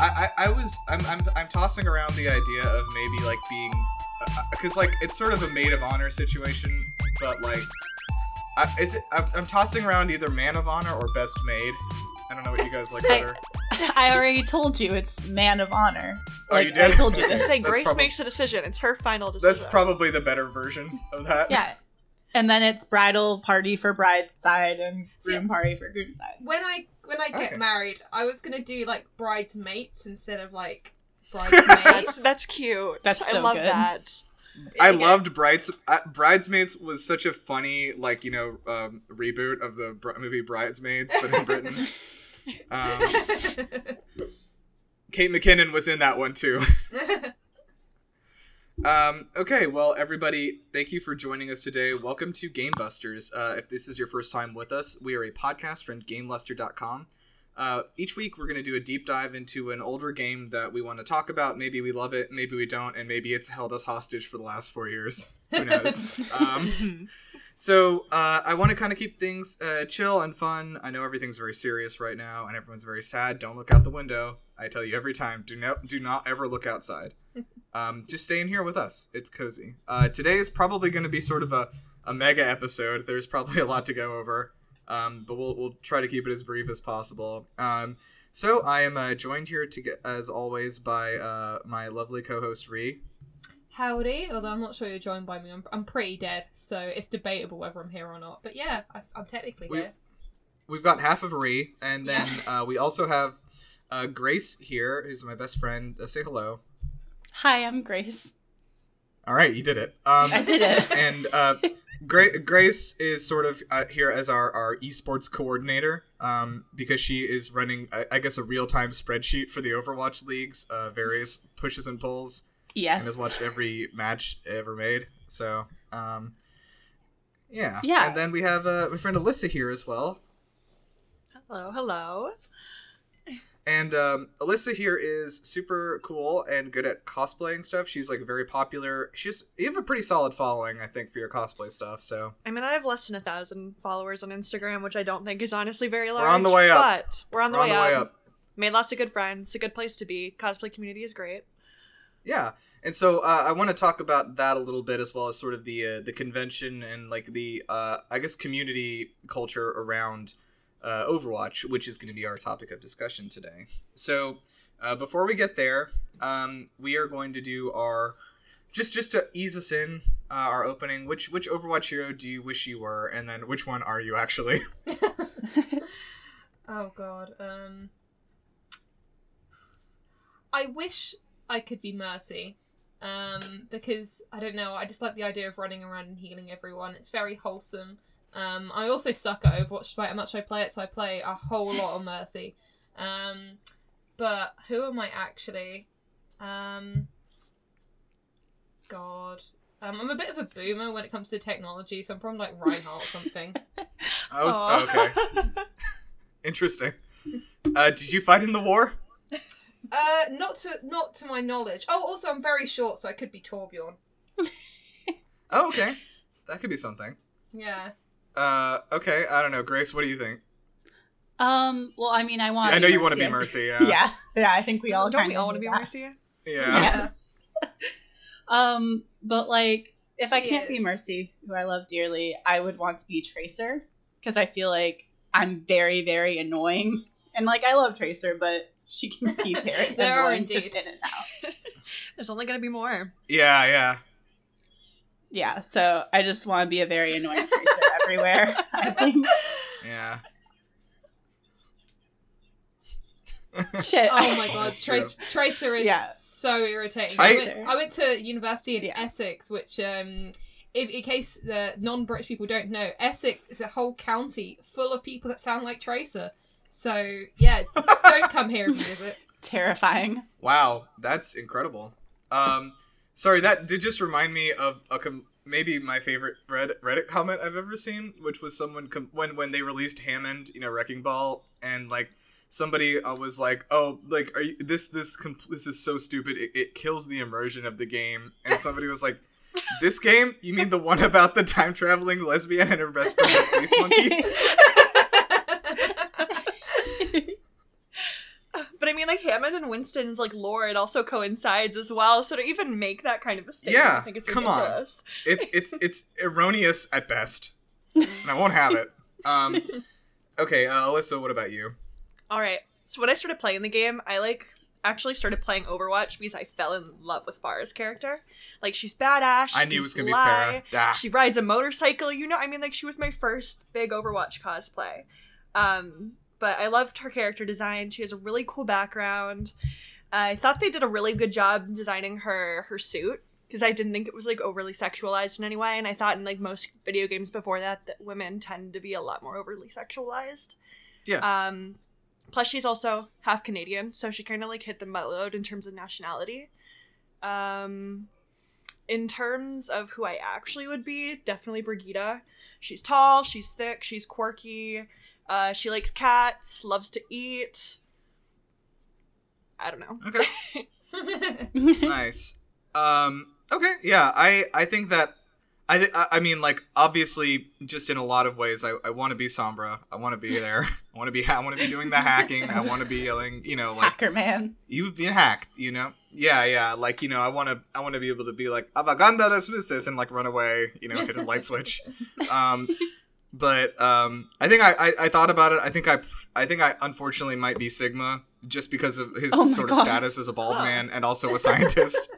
I'm tossing around the idea of maybe like being, because like it's sort of a maid of honor situation, but like, I'm tossing around either man of honor or best maid. I don't know what you guys like better. I already told you it's man of honor. Oh, like, you did? I told you this. Grace makes a decision. It's her final decision. That's probably the better version of that. Yeah. And then it's bridal party for bride's side and groom party for groom's side. When I get married, I was going to do like bridesmaids instead of like bridesmaids. That's cute. I love that. I loved Bridesmaids was such a funny, like, you know, reboot of the movie Bridesmaids, but in Britain. Kate McKinnon was in that one too. Okay, well, everybody, thank you for joining us today. Welcome to Game Busters. If this is your first time with us, we are a podcast from GameLuster.com. Each week, we're going to do a deep dive into an older game that we want to talk about. Maybe we love it, maybe we don't, and maybe it's held us hostage for the last 4 years. Who knows? So I want to kind of keep things chill and fun. I know everything's very serious right now, and everyone's very sad. Don't look out the window. I tell you every time, do not ever look outside. Just stay in here with us. It's cozy. Today is probably going to be sort of a mega episode. There's probably a lot to go over. But we'll try to keep it as brief as possible. So I am joined here, as always, by my lovely co-host, Ree. Howdy, although I'm not sure you're joined by me. I'm pretty dead, so it's debatable whether I'm here or not. But yeah, I'm technically here. We've got half of Ree, and then we also have Grace here, who's my best friend. Say hello. Hi, I'm Grace. All right, you did it. I did it. And... Grace is sort of here as our esports coordinator because she is running, I guess, a real-time spreadsheet for the Overwatch League's various pushes and pulls. Yes. And has watched every match ever made. So, yeah. Yeah. And then we have my friend Alyssa here as well. Hello. And Alyssa here is super cool and good at cosplaying stuff. She's like very popular. You have a pretty solid following, I think, for your cosplay stuff. So I mean, I have less than 1,000 followers on Instagram, which I don't think is honestly very large. We're on the way up. But we're on the way up. Made lots of good friends. It's a good place to be. Cosplay community is great. Yeah, and so I want to talk about that a little bit, as well as sort of the convention and like the I guess community culture around Overwatch, which is going to be our topic of discussion today. So before we get there, we are going to do our just to ease us in, our opening. Which Overwatch hero do you wish you were, and then which one are you actually? Oh god, I wish I could be Mercy, because I don't know, I just like the idea of running around and healing everyone. It's very wholesome. I also suck at Overwatch by how much I play it, so I play a whole lot on Mercy. But who am I actually? God. I'm a bit of a boomer when it comes to technology, so I'm probably like Reinhardt or something. Okay. Interesting. Did you fight in the war? Not to my knowledge. Oh, also I'm very short, so I could be Torbjorn. Oh, okay. That could be something. Yeah. Okay, I don't know. Grace, what do you think? Well, I mean, I know you want to be Mercy, yeah. Yeah, I think we all kind of want to be Mercy? Yeah. Yes. But, like, if I can't be Mercy, who I love dearly, I would want to be Tracer, because I feel like I'm very, very annoying. And, like, I love Tracer, but she can be very annoying just in and out. There's only going to be more. Yeah. Yeah, so I just want to be a very annoying Tracer everywhere, I think. Yeah. Shit. Oh my god, Tracer is so irritating. I went to university in Essex, which, if, in case the non-British people don't know, Essex is a whole county full of people that sound like Tracer. So, yeah, don't come here and visit. Terrifying. Wow, that's incredible. Sorry, that did just remind me of maybe my favorite Reddit comment I've ever seen, which was someone when they released Hammond, you know, Wrecking Ball, and like somebody was like, "Oh, like are you, this is so stupid. It kills the immersion of the game." And somebody was like, "This game? You mean the one about the time traveling lesbian and her best friend, the space monkey?" But I mean, like, Hammond and Winston's, like, lore, it also coincides as well, so to even make that kind of a statement, yeah, I think it's ridiculous. Come on. It's erroneous at best, and I won't have it. Okay, Alyssa, what about you? All right, so when I started playing the game, I, like, actually started playing Overwatch because I fell in love with Pharah's character. Like, she's badass. I knew it was going to be Pharah. Ah. She rides a motorcycle, you know? I mean, like, she was my first big Overwatch cosplay. But I loved her character design. She has a really cool background. I thought they did a really good job designing her suit, because I didn't think it was, like, overly sexualized in any way. And I thought in, like, most video games before that women tend to be a lot more overly sexualized. Yeah. Plus, she's also half Canadian, so she kind of, like, hit the buttload in terms of nationality. In terms of who I actually would be, definitely Brigitte. She's tall, she's thick, she's quirky. She likes cats, loves to eat. I don't know. Okay. Nice. Okay, yeah, I think that... I mean, like, obviously, just in a lot of ways, I want to be Sombra. I want to be there. I want to be doing the hacking. I want to be yelling, you know, like, hacker man. You've been hacked, you know. Yeah. Like, you know, I want to be able to be like Avaganda Desmises and like run away, you know, hit a light switch. But I think I thought about it. I think I unfortunately might be Sigma just because of his sort of status as a bald man and also a scientist.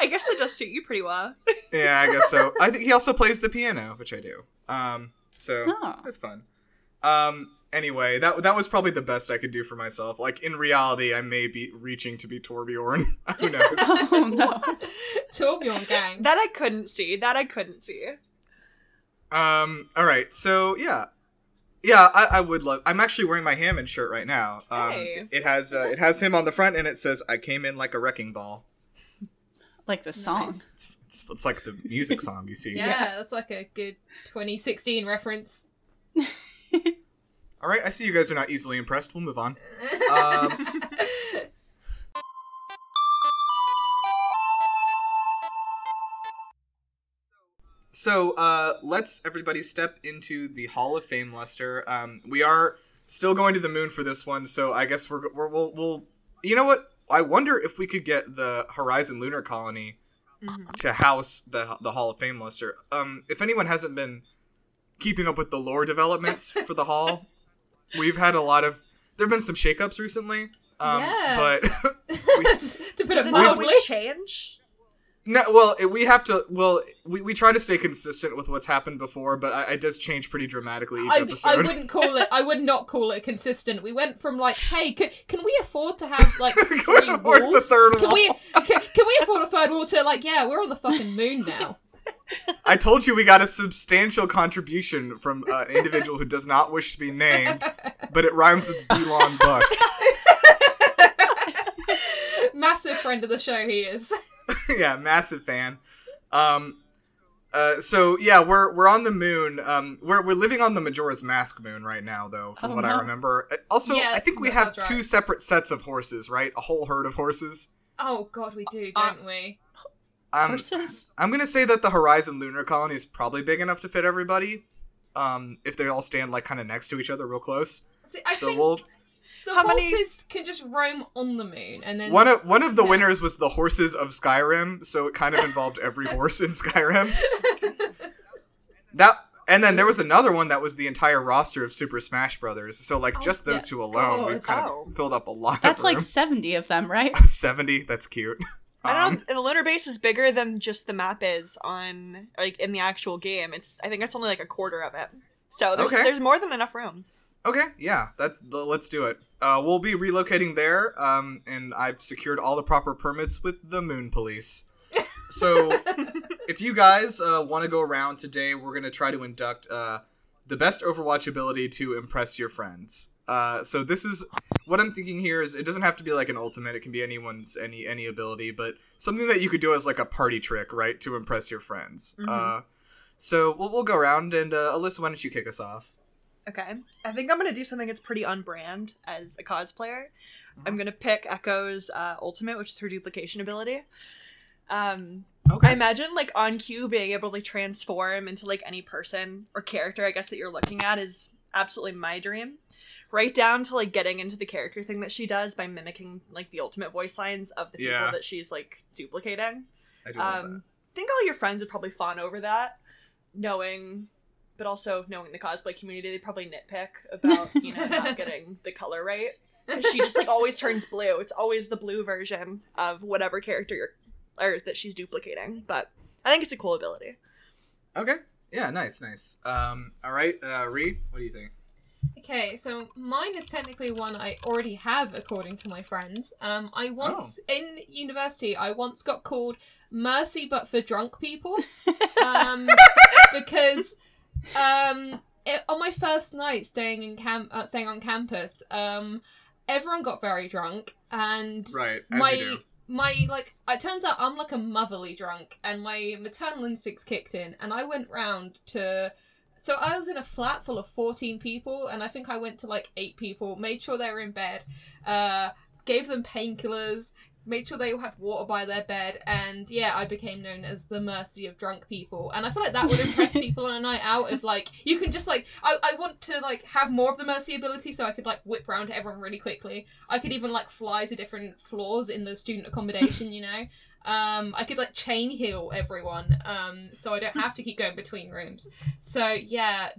I guess it does suit you pretty well. Yeah, I guess so. I think he also plays the piano, which I do. So that's fun. Anyway, that was probably the best I could do for myself. Like, in reality, I may be reaching to be Torbjorn. Who knows? Oh, no. Torbjorn gang. That I couldn't see. All right. So, yeah. Yeah, I would love... I'm actually wearing my Hammond shirt right now. Hey. It has him on the front, and it says, I came in like a wrecking ball. Like the song. Nice. It's like the music song, you see. Yeah, that's like a good 2016 reference. All right, I see you guys are not easily impressed. We'll move on. So let's everybody step into the Hall of Fame luster. We are still going to the moon for this one, so I guess we'll you know what? I wonder if we could get the Horizon Lunar Colony to house the Hall of Fame luster. If anyone hasn't been keeping up with the lore developments for the Hall, we've had a lot of... There have been some shakeups recently. But... Does it change? No, well, we have to... Well, we try to stay consistent with what's happened before, but it does change pretty dramatically each episode. I would not call it consistent. We went from like, hey, can we afford to have like three walls? The third wall. Can we afford a third wall to like, yeah, we're on the fucking moon now. I told you we got a substantial contribution from an individual who does not wish to be named, but it rhymes with Elon Musk. Massive friend of the show he is. Yeah, massive fan. So yeah, we're on the moon. We're living on the Majora's Mask moon right now, though, from what I remember. Also, yeah, I think we have two separate sets of horses, right? A whole herd of horses. Oh God, we do, don't we? Horses. I'm gonna say that the Horizon Lunar Colony is probably big enough to fit everybody, if they all stand like kind of next to each other, real close. See, The horses can just roam on the moon, and then one of the winners was the horses of Skyrim, so it kind of involved every horse in Skyrim. And then there was another one that was the entire roster of Super Smash Brothers. So like just those two alone, we've kind of filled up a lot. That's of room. Like 70 of them, right? 70. That's cute. I don't. The lunar base is bigger than just the map is on like in the actual game. I think that's only like a quarter of it. So there's more than enough room. Okay, yeah, let's do it. We'll be relocating there, and I've secured all the proper permits with the Moon Police. So, if you guys want to go around today, we're going to try to induct the best Overwatch ability to impress your friends. So this is, what I'm thinking here is, it doesn't have to be like an ultimate, it can be anyone's, any ability, but something that you could do as like a party trick, right, to impress your friends. Mm-hmm. So we'll go around, and Alyssa, why don't you kick us off? Okay, I think I'm going to do something that's pretty on-brand as a cosplayer. I'm going to pick Echo's ultimate, which is her duplication ability. I imagine, like, on cue, being able to transform into, like, any person or character, I guess, that you're looking at is absolutely my dream. Right down to, like, getting into the character thing that she does by mimicking, like, the ultimate voice lines of the people that she's, like, duplicating. I do love that. I think all your friends would probably fawn over that, but also knowing the cosplay community, they probably nitpick about, you know, not getting the color right. Because she just, like, always turns blue. It's always the blue version of whatever character that she's duplicating. But I think it's a cool ability. Okay. Yeah, nice. All right, Ree, what do you think? Okay, so mine is technically one I already have, according to my friends. In university, I once got called Mercy, but for drunk people. Because on my first night staying on campus, everyone got very drunk, and it turns out I'm like a motherly drunk, and my maternal instincts kicked in, and I went round to. So I was in a flat full of 14 people, and I think I went to, like, 8 people, made sure they were in bed, gave them painkillers, made sure they all had water by their bed, and, I became known as the Mercy of drunk people. And I feel like that would impress people on a night out if, like, you can just, like, I want to, like, have more of the Mercy ability so I could, like, whip round everyone really quickly. I could even, like, fly to different floors in the student accommodation, you know? I could, like, chain heal everyone, so I don't have to keep going between rooms. So,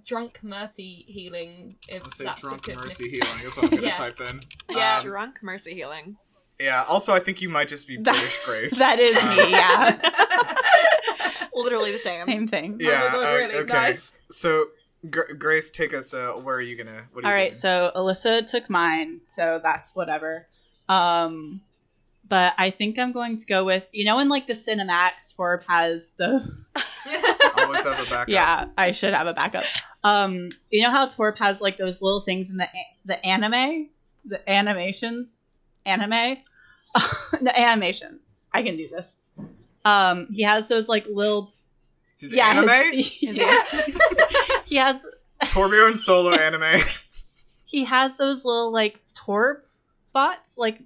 drunk Mercy healing. Let's say drunk Mercy healing is what I'm going to type in. Yeah, drunk Mercy healing. Yeah, also I think you might just be British Grace. That is me, Literally the same. Same thing. Yeah, oh my God, really? Okay. Nice. So, Grace, take us, where are you going to, what are you doing? Alright, so Alyssa took mine, so that's whatever. But I think I'm going to go with, you know, in, like, the cinematics, Torb has the... Always have a backup. Yeah, I should have a backup. You know how Torb has, like, those little things in the animations. I can do this. He has those, like, little... His anime? He has... Torbjorn solo anime. He has those little, like, Torb bots, like...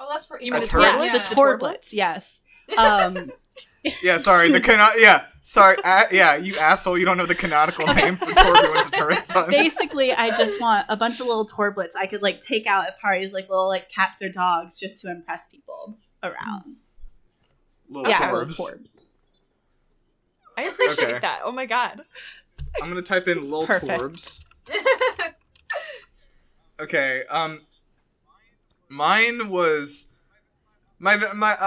Oh, that's pretty. The Torblets. Yes. You asshole. You don't know the canonical name for Torbjorn's turrets. Basically, I just want a bunch of little Torblets I could, like, take out at parties, like little, like, cats or dogs, just to impress people around. Torbs. I appreciate that. Oh my God. I'm gonna type in little Torbs. Okay. Mine was my.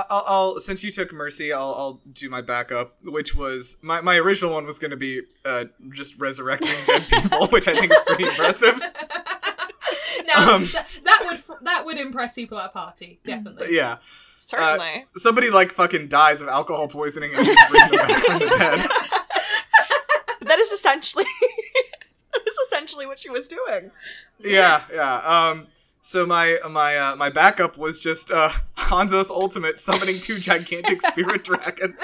I'll since you took Mercy, I'll do my backup, which was my original one was going to be just resurrecting dead people, which I think is pretty impressive. Now that would impress people at a party, definitely. Yeah, certainly. Somebody like fucking dies of alcohol poisoning and you just bring them back from the dead. That is essentially what she was doing. Yeah. So my backup was just Hanzo's ultimate summoning 2 gigantic spirit dragons,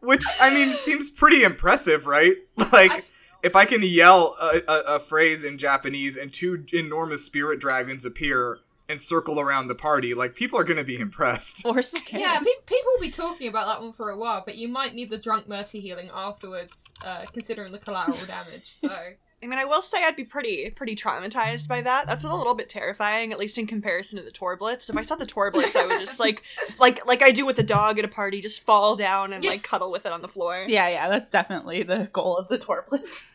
which I mean seems pretty impressive, right? Like if I can yell a phrase in Japanese and 2 enormous spirit dragons appear and circle around the party, like people are going to be impressed or scared. Yeah, people will be talking about that one for a while, but you might need the drunk Mercy healing afterwards, considering the collateral damage. So. I mean, I will say I'd be pretty traumatized by that. That's a little bit terrifying, at least in comparison to the Torblets. If I saw the Torblets, I would just, like I do with a dog at a party, just fall down and, like, cuddle with it on the floor. Yeah, that's definitely the goal of the Torblets.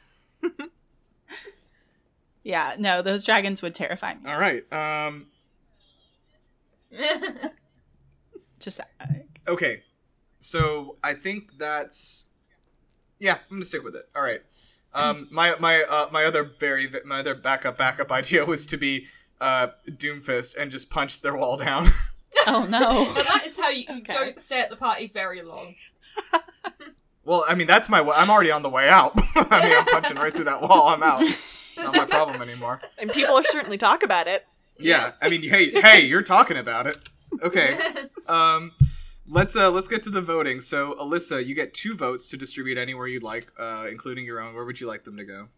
Yeah, no, those dragons would terrify me. All right, Just... Okay, so I think that's... Yeah, I'm gonna stick with it. All right. My other backup idea was to be Doomfist and just punch their wall down. Oh no! But that is how you don't stay at the party very long. Well, I mean that's my. I'm already on the way out. I mean I'm punching right through that wall. I'm out. Not my problem anymore. And people are certainly talk about it. Yeah, I mean hey, you're talking about it. Okay. Let's get to the voting. So, Alyssa, you get 2 votes to distribute anywhere you'd like, including your own. Where would you like them to go?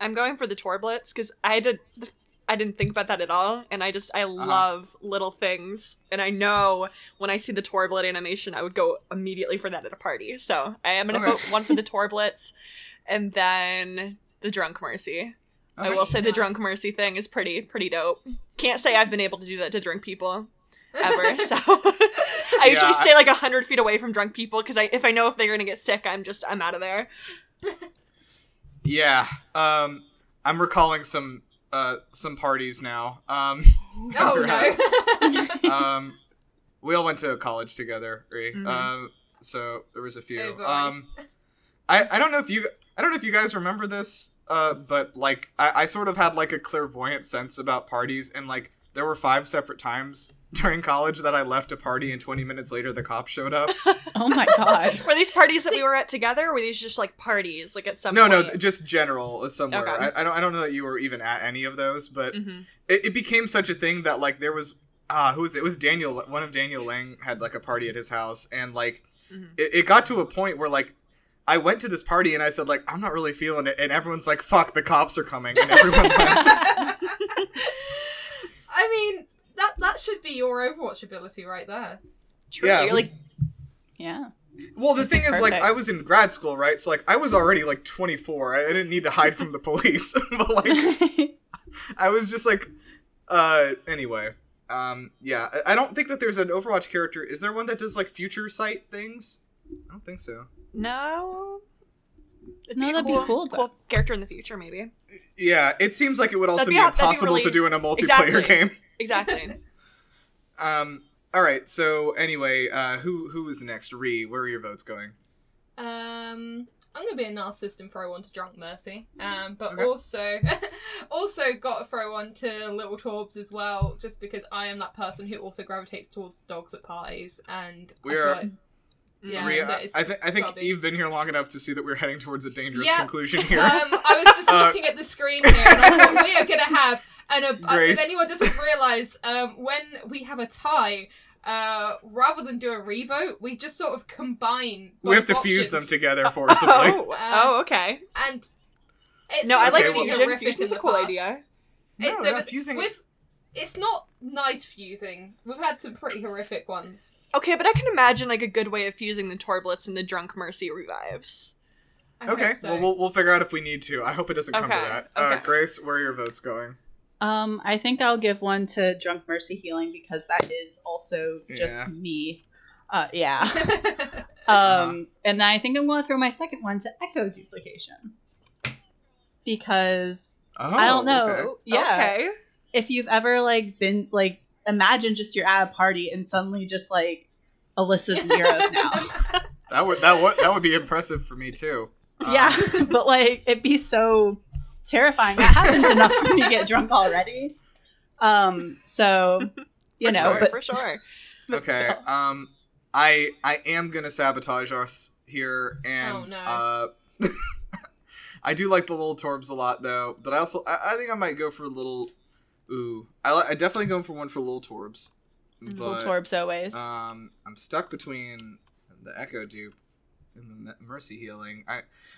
I'm going for the Torblets because I didn't think about that at all, and I love little things, and I know when I see the Torblet animation, I would go immediately for that at a party. So I am gonna vote 1 for the Torblets, and then the Drunk Mercy. Okay. I will say the drunk Mercy thing is pretty dope. Can't say I've been able to do that to drunk people ever. So I usually stay like 100 feet away from drunk people because if I know if they're gonna get sick, I'm out of there. Yeah, I'm recalling some parties now. We all went to college together, right? Mm-hmm. So there was a few. Hey, I don't know if you guys remember this, but like I sort of had like a clairvoyant sense about parties, and like there were 5 separate times during college that I left a party and 20 minutes later the cops showed up. Oh my god. Were these parties that we were at together, or were these just like parties like at some point? No, just general somewhere. Okay. I don't know that you were even at any of those, but mm-hmm. it became such a thing that like there was who was it? It was Daniel, one of Daniel Lang had like a party at his house, and like mm-hmm. it got to a point where like I went to this party and I said like I'm not really feeling it, and everyone's like fuck, the cops are coming, and everyone left. I mean, That should be your Overwatch ability right there. True. Yeah. Like, yeah. Well, the thing is, like, I was in grad school, right? So, like, I was already, like, 24. I didn't need to hide from the police. But, like, I was just, like, anyway. Yeah. I don't think that there's an Overwatch character. Is there one that does, like, future sight things? I don't think so. No. That'd be cool. Cool character in the future, maybe. Yeah. It seems like it would also be impossible to do in a multiplayer game. Exactly. All right. So anyway, who is next? Ree, where are your votes going? I'm gonna be a narcissist and throw one to drunk Mercy. Also gotta throw one to little Torbs as well, just because I am that person who also gravitates towards dogs at parties, and I think you've been here long enough to see that we're heading towards a dangerous conclusion here. I was just looking at the screen here, and I thought we are gonna have. And if anyone doesn't realise, when we have a tie, rather than do a revote, we just sort of combine both we have to options. Fuse them together forcibly. Okay. And it's I like fusion. Fusion's a cool idea. It's not nice fusing. We've had some pretty horrific ones. Okay, but I can imagine like a good way of fusing the Torblets and the Drunk Mercy revives. I hope so. Well, we'll figure out if we need to. I hope it doesn't come to that. Okay. Grace, where are your votes going? I think I'll give one to Drunk Mercy Healing, because that is also just me. And then I think I'm going to throw my second one to Echo Duplication, because I don't know. Okay. Yeah. Okay. If you've ever like been like, imagine just you're at a party and suddenly just like Alyssa's in Europe now. That would be impressive for me too. Yeah, but like it'd be so terrifying. That happens enough when you get drunk already. So you for sure. Okay. I am gonna sabotage us here, and I do like the little Torbs a lot though, but I also I think I might go for a little. Ooh, I definitely go for one for little Torbs. But, little Torbs always. I'm stuck between the Echo dupe and the Mercy Healing.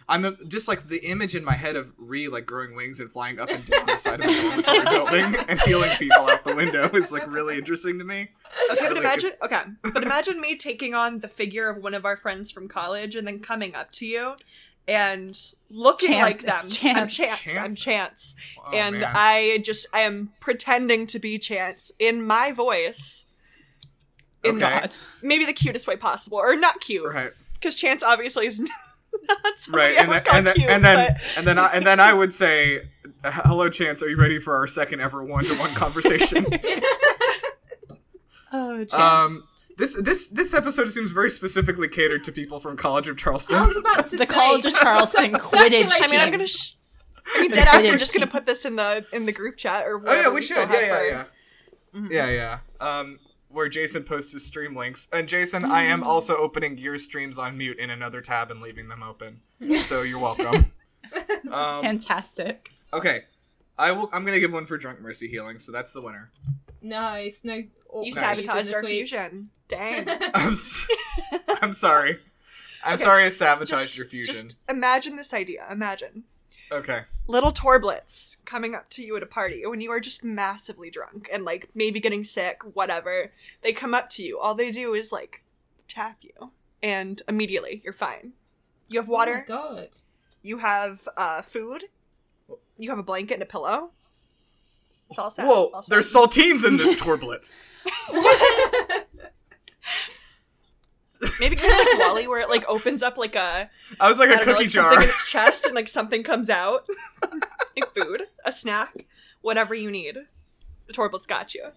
I'm just like the image in my head of Ree like growing wings and flying up and down the side of the dormitory building and healing people out the window is like really interesting to me. Okay, but imagine me taking on the figure of one of our friends from college and then coming up to you and looking like them. I'm Chance. Oh, and man. I am pretending to be Chance in my voice. Maybe the cutest way possible, or not cute. Right. Because Chance obviously is not somebody I would call cute. And then I would say, "Hello, Chance. Are you ready for our second ever one-to-one conversation?" Oh, Chance. This episode seems very specifically catered to people from College of Charleston. I was about to say College of Charleston Quidditch. I mean, dead ass. We're just gonna put this in the group chat or whatever. Oh yeah, we should. Yeah. Where Jason posts his stream links. And Jason, I am also opening your streams on mute in another tab and leaving them open. So you're welcome. Fantastic. Okay. I'm going to give one for Drunk Mercy Healing, so that's the winner. Nice. You sabotaged our fusion. Dang. I'm sorry. I'm sorry I sabotaged your fusion. Just imagine this idea. Imagine. Okay. Little Torblets coming up to you at a party when you are just massively drunk and like maybe getting sick, whatever. They come up to you. All they do is like tap you, and immediately you're fine. You have water. Oh my God. You have food. You have a blanket and a pillow? It's all sad. Whoa, all sad. There's saltines in this torblet. Maybe kind of like Wally, where it like opens up like a. I was like a cookie know, like jar. Something in its chest, and like something comes out. Like food, a snack, whatever you need. The torblet's got you.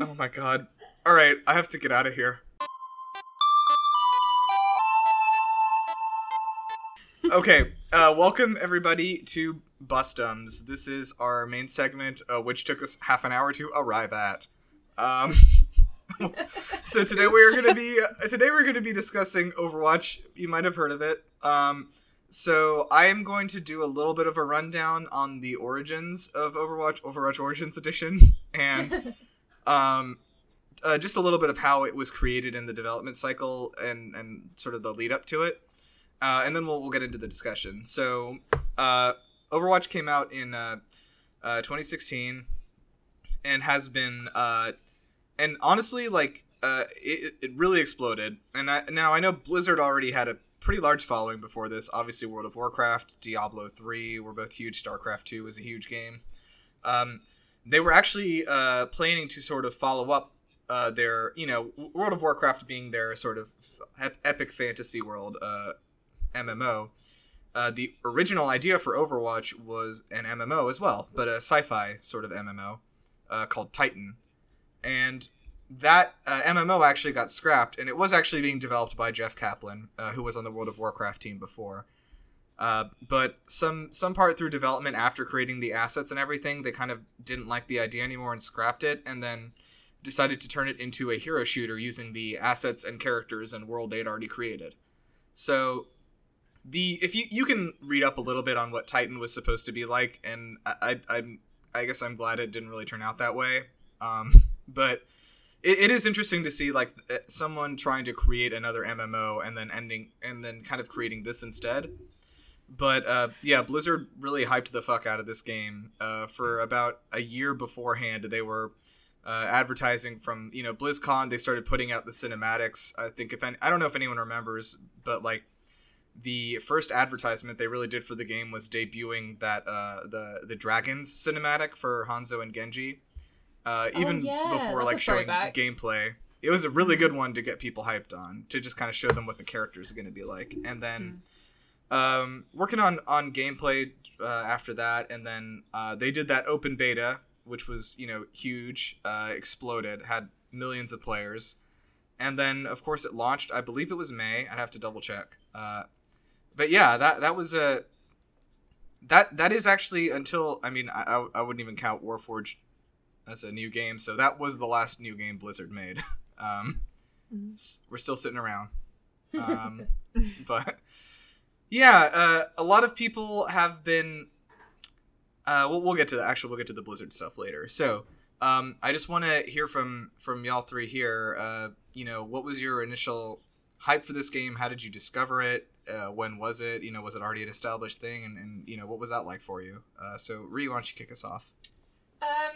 Oh my god! All right, I have to get out of here. Okay, welcome everybody to Bustums. This is our main segment, which took us half an hour to arrive at. So today we're going to be discussing Overwatch. You might have heard of it. So I am going to do a little bit of a rundown on the origins of Overwatch Origins Edition, and just a little bit of how it was created in the development cycle and sort of the lead up to it. And then we'll get into the discussion. So Overwatch came out in 2016 and has been and honestly, like, it really exploded. And I know Blizzard already had a pretty large following before this. Obviously, World of Warcraft, Diablo 3 were both huge. StarCraft 2 was a huge game. They were actually planning to sort of follow up their, you know, World of Warcraft being their sort of epic fantasy world MMO. The original idea for Overwatch was an MMO as well, but a sci-fi sort of MMO called Titan. And that MMO actually got scrapped, and it was actually being developed by Jeff Kaplan, who was on the World of Warcraft team before. But some part through development, after creating the assets and everything, they kind of didn't like the idea anymore and scrapped it, and then decided to turn it into a hero shooter using the assets and characters and world they'd already created. So if you can read up a little bit on what Titan was supposed to be like, and I guess I'm glad it didn't really turn out that way. But it is interesting to see like someone trying to create another MMO and then kind of creating this instead. But yeah, Blizzard really hyped the fuck out of this game. For about a year beforehand, they were advertising from, you know, BlizzCon. They started putting out the cinematics. I think I don't know if anyone remembers, but like the first advertisement they really did for the game was debuting that the dragons cinematic for Hanzo and Genji. Before like showing gameplay, it was a really good one to get people hyped on, to just kind of show them what the characters are going to be like. And then working on gameplay after that, and then they did that open beta, which was, you know, huge, exploded, had millions of players, and then of course it launched. I believe it was May. I'd have to double check. But yeah, that was a that is actually until I wouldn't even count Warforged as a new game, so that was the last new game Blizzard made. We're still sitting around. But yeah, a lot of people have been. We'll get to the Blizzard stuff later. So I just want to hear from y'all three here. You know, what was your initial hype for this game? How did you discover it? When was it? You know, was it already an established thing? And you know, what was that like for you? So Rhi, why don't you kick us off?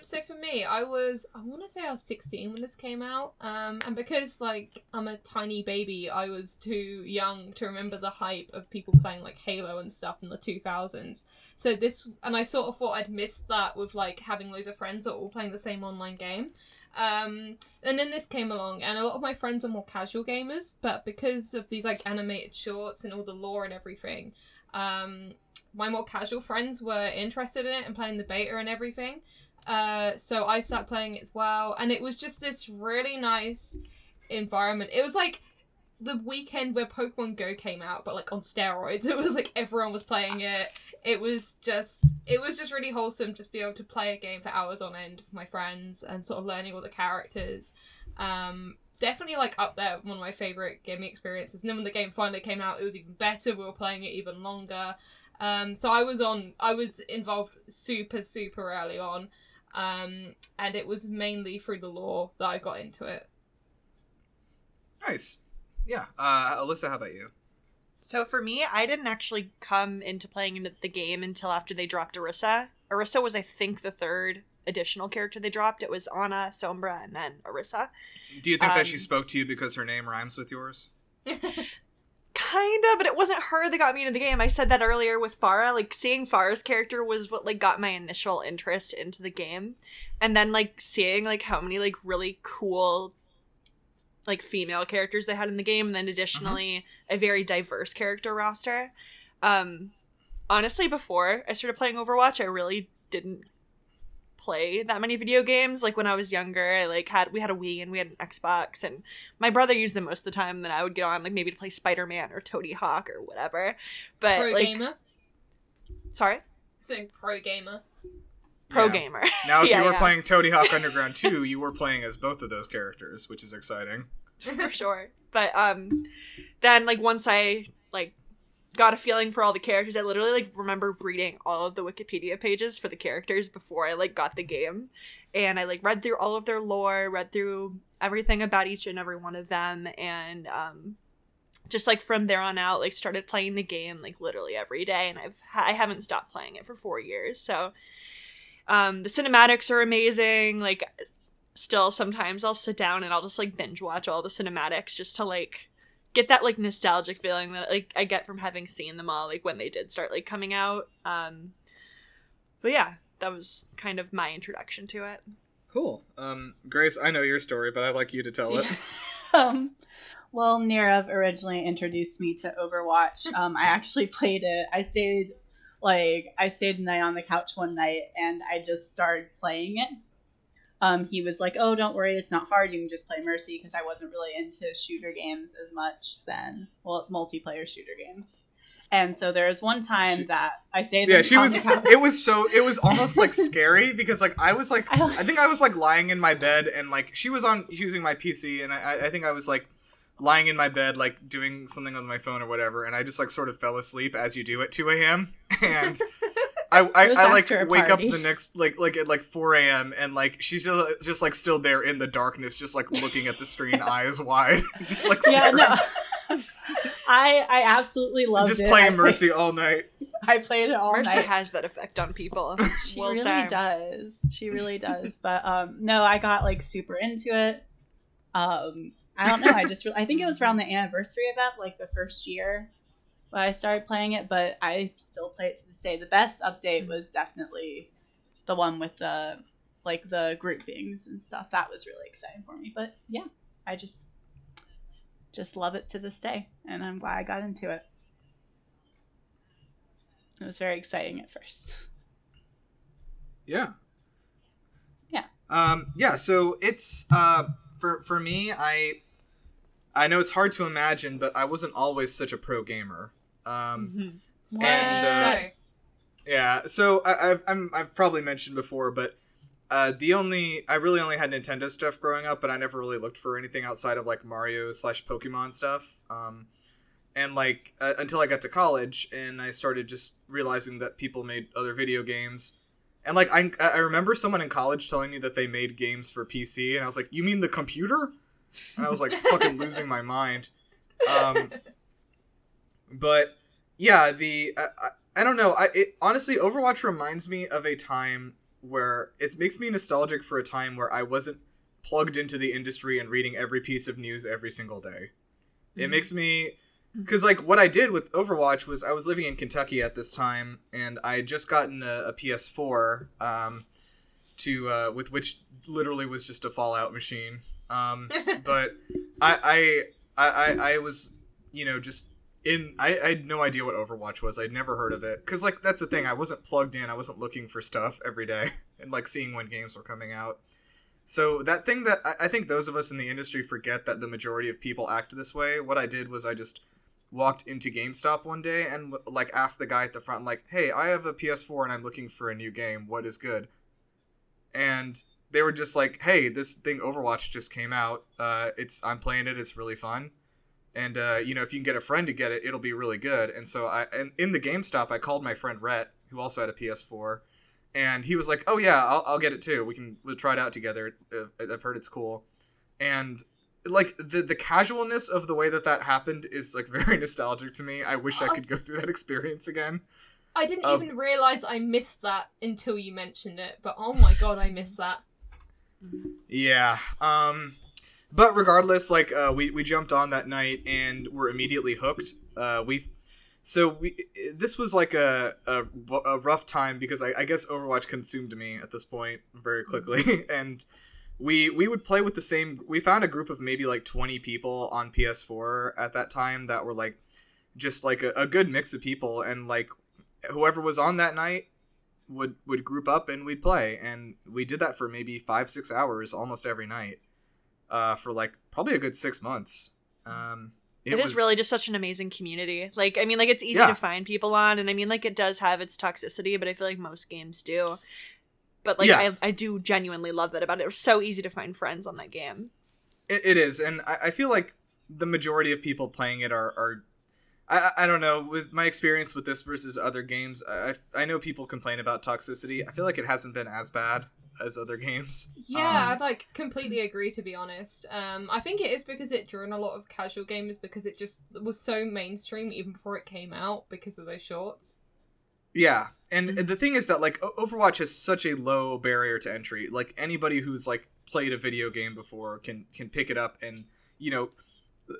So for me, I want to say I was 16 when this came out, and because, like, I'm a tiny baby, I was too young to remember the hype of people playing, like, Halo and stuff in the 2000s, so this, and I sort of thought I'd missed that with, like, having loads of friends that were all playing the same online game, and then this came along, and a lot of my friends are more casual gamers, but because of these, like, animated shorts and all the lore and everything, my more casual friends were interested in it and playing the beta and everything. So I started playing it as well, and it was just this really nice environment. It was like the weekend where Pokemon Go came out, but like on steroids. It was like everyone was playing it. It was just really wholesome just to be able to play a game for hours on end with my friends and sort of learning all the characters. Definitely like up there, one of my favourite gaming experiences. And then when the game finally came out, it was even better. We were playing it even longer. So I was involved super, super early on, and it was mainly through the lore that I got into it. Nice. Yeah. Alyssa, how about you? So for me, I didn't actually come into playing into the game until after they dropped Orisa. Orisa was, I think, the third additional character they dropped. It was Ana, Sombra, and then Orisa. Do you think that she spoke to you because her name rhymes with yours? Kinda, but it wasn't her that got me into the game. I said that earlier with Pharah. Like, seeing Pharah's character was what, like, got my initial interest into the game. And then, like, seeing, like, how many, like, really cool, like, female characters they had in the game. And then additionally, a very diverse character roster. Honestly, before I started playing Overwatch, I really didn't play that many video games. Like, when I was younger, I like had, we had a Wii and we had an Xbox, and my brother used them most of the time. And then I would get on, like, maybe to play Spider-Man or Tony Hawk or whatever. But pro like gamer? Sorry? Saying pro gamer. Pro gamer. Now if you were playing Tony Hawk Underground 2, you were playing as both of those characters, which is exciting. For sure. But then, like, once I like got a feeling for all the characters, I literally, like, remember reading all of the Wikipedia pages for the characters before I, like, got the game. And I, like, read through all of their lore, read through everything about each and every one of them. And just, like, from there on out, like, started playing the game, like, literally every day. And I haven't stopped playing it for 4 years. So the cinematics are amazing. Like, still sometimes I'll sit down and I'll just, like, binge watch all the cinematics just to, like, get that, like, nostalgic feeling that, like, I get from having seen them all, like, when they did start, like, coming out. But yeah, that was kind of my introduction to it. Cool. Grace, I know your story, but I'd like you to tell it. Well, Nirav originally introduced me to Overwatch. I actually played it. I stayed the night on the couch one night, and I just started playing it. He was like, oh, don't worry, it's not hard. You can just play Mercy, because I wasn't really into shooter games as much then. Well, multiplayer shooter games. And so there was one time that I stayed. Yeah, she was. It was almost like scary, because like I was like, I think I was like lying in my bed, and like she was using my PC, and I think I was like lying in my bed, like doing something on my phone or whatever, and I just like sort of fell asleep, as you do at 2 a.m. and. I like wake up the next like at like 4 a.m. and like she's just like still there in the darkness, just like looking at the screen, eyes wide, just like staring. Yeah, no. I absolutely loved it. Just playing Mercy all night. I played it all night. Mercy has that effect on people. She really does. She really does. But no, I got like super into it. I don't know. I think it was around the anniversary of that, like the first year. I started playing it, but I still play it to this day. The best update was definitely the one with the like the groupings and stuff. That was really exciting for me. But yeah, I just love it to this day, and I'm glad I got into it. It was very exciting at first. Yeah. Yeah. So it's for me, I know it's hard to imagine, but I wasn't always such a pro gamer. So I've probably mentioned before, but I really only had Nintendo stuff growing up, but I never really looked for anything outside of like Mario/Pokemon stuff. And like until I got to college, and I started just realizing that people made other video games. And like I remember someone in college telling me that they made games for PC, and I was like, "You mean the computer?" And I was like fucking losing my mind. But yeah, I don't know. Honestly, Overwatch reminds me of a time where it makes me nostalgic for a time where I wasn't plugged into the industry and reading every piece of news every single day. It makes me, because like what I did with Overwatch was I was living in Kentucky at this time, and I had just gotten a PS4 with which literally was just a Fallout machine. But I was, you know, just in, I had no idea what Overwatch was. I'd never heard of it. 'Cause like, that's the thing. I wasn't plugged in. I wasn't looking for stuff every day and like seeing when games were coming out. So that thing that I think those of us in the industry forget, that the majority of people act this way. What I did was I just walked into GameStop one day and like asked the guy at the front, like, "Hey, I have a PS4 and I'm looking for a new game. What is good?" And they were just like, "Hey, this thing Overwatch just came out. I'm playing it. It's really fun, and you know, if you can get a friend to get it, it'll be really good." And so in the GameStop, I called my friend Rhett, who also had a PS4, and he was like, "Oh yeah, I'll get it too. We'll try it out together. I've heard it's cool." And like the casualness of the way that happened is like very nostalgic to me. I wish I could go through that experience again. I didn't even realize I missed that until you mentioned it, but oh my god, I missed that. Yeah. But regardless, like, we jumped on that night and were immediately hooked. This was like a rough time because I guess Overwatch consumed me at this point very quickly. And we would play with the same, we found a group of maybe like 20 people on PS4 at that time that were like, just like a good mix of people. And like whoever was on that night would group up and we'd play. And we did that for maybe 5-6 hours almost every night for like probably a good 6 months. It was really just such an amazing community. Like, I mean, like, it's easy to find people on, and I mean, like, it does have its toxicity, but I feel like most games do. But, like, I do genuinely love that about it. It was so easy to find friends on that game. It is, and I feel like the majority of people playing it are I don't know, with my experience with this versus other games, I know people complain about toxicity. I feel like it hasn't been as bad as other games. Yeah, I'd like completely agree, to be honest. I think it is because it drew in a lot of casual gamers because it just was so mainstream even before it came out because of those shorts. Yeah, and the thing is that like Overwatch has such a low barrier to entry. Like anybody who's like played a video game before can pick it up and, you know,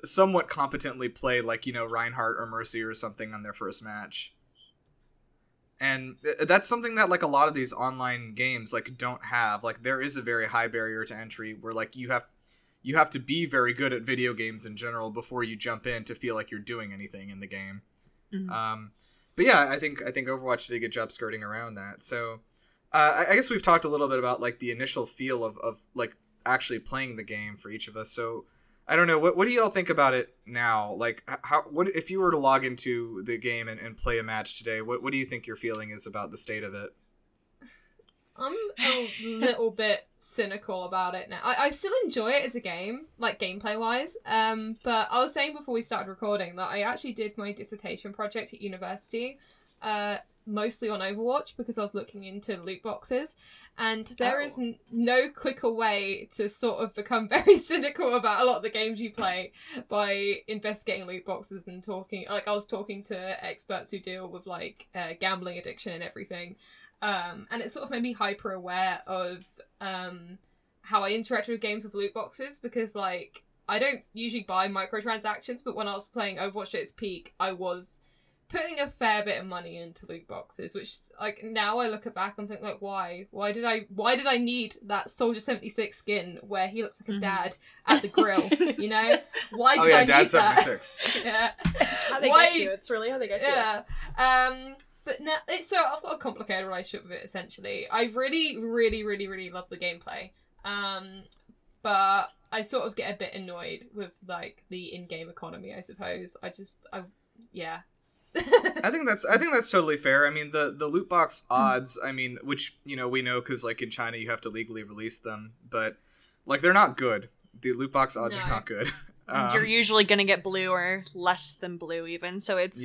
somewhat competently play like, you know, Reinhardt or Mercy or something on their first match. And that's something that, like, a lot of these online games, like, don't have. Like, there is a very high barrier to entry where, like, you have to be very good at video games in general before you jump in to feel like you're doing anything in the game. Mm-hmm. But, yeah, I think Overwatch did a good job skirting around that. So I guess we've talked a little bit about, like, the initial feel of like, actually playing the game for each of us. So I don't know. What do y'all think about it now? Like, what if you were to log into the game and play a match today? What do you think your feeling is about the state of it? I'm a little bit cynical about it now. I still enjoy it as a game, like gameplay wise. But I was saying before we started recording that I actually did my dissertation project at university, mostly on Overwatch because I was looking into loot boxes, and there is no quicker way to sort of become very cynical about a lot of the games you play by investigating loot boxes and talking. Like, I was talking to experts who deal with like gambling addiction and everything, and it sort of made me hyper aware of how I interact with games with loot boxes because, like, I don't usually buy microtransactions, but when I was playing Overwatch at its peak, I was putting a fair bit of money into loot boxes, which, like, now I look back and think, like, why did I need that Soldier 76 skin where he looks like a dad at the grill, you know? Why did I need that? Yeah. That's how they get you. It's really how they get you. Yeah. But now I've got a complicated relationship with it, essentially. I really, really, really, really love the gameplay. But I sort of get a bit annoyed with, like, the in-game economy, I suppose. Yeah. I think that's totally fair. I mean, the loot box odds, I mean, which, you know, we know because, like, in China you have to legally release them, but, like, they're not good. The loot box odds are not good. You're usually gonna get blue or less than blue even, so it's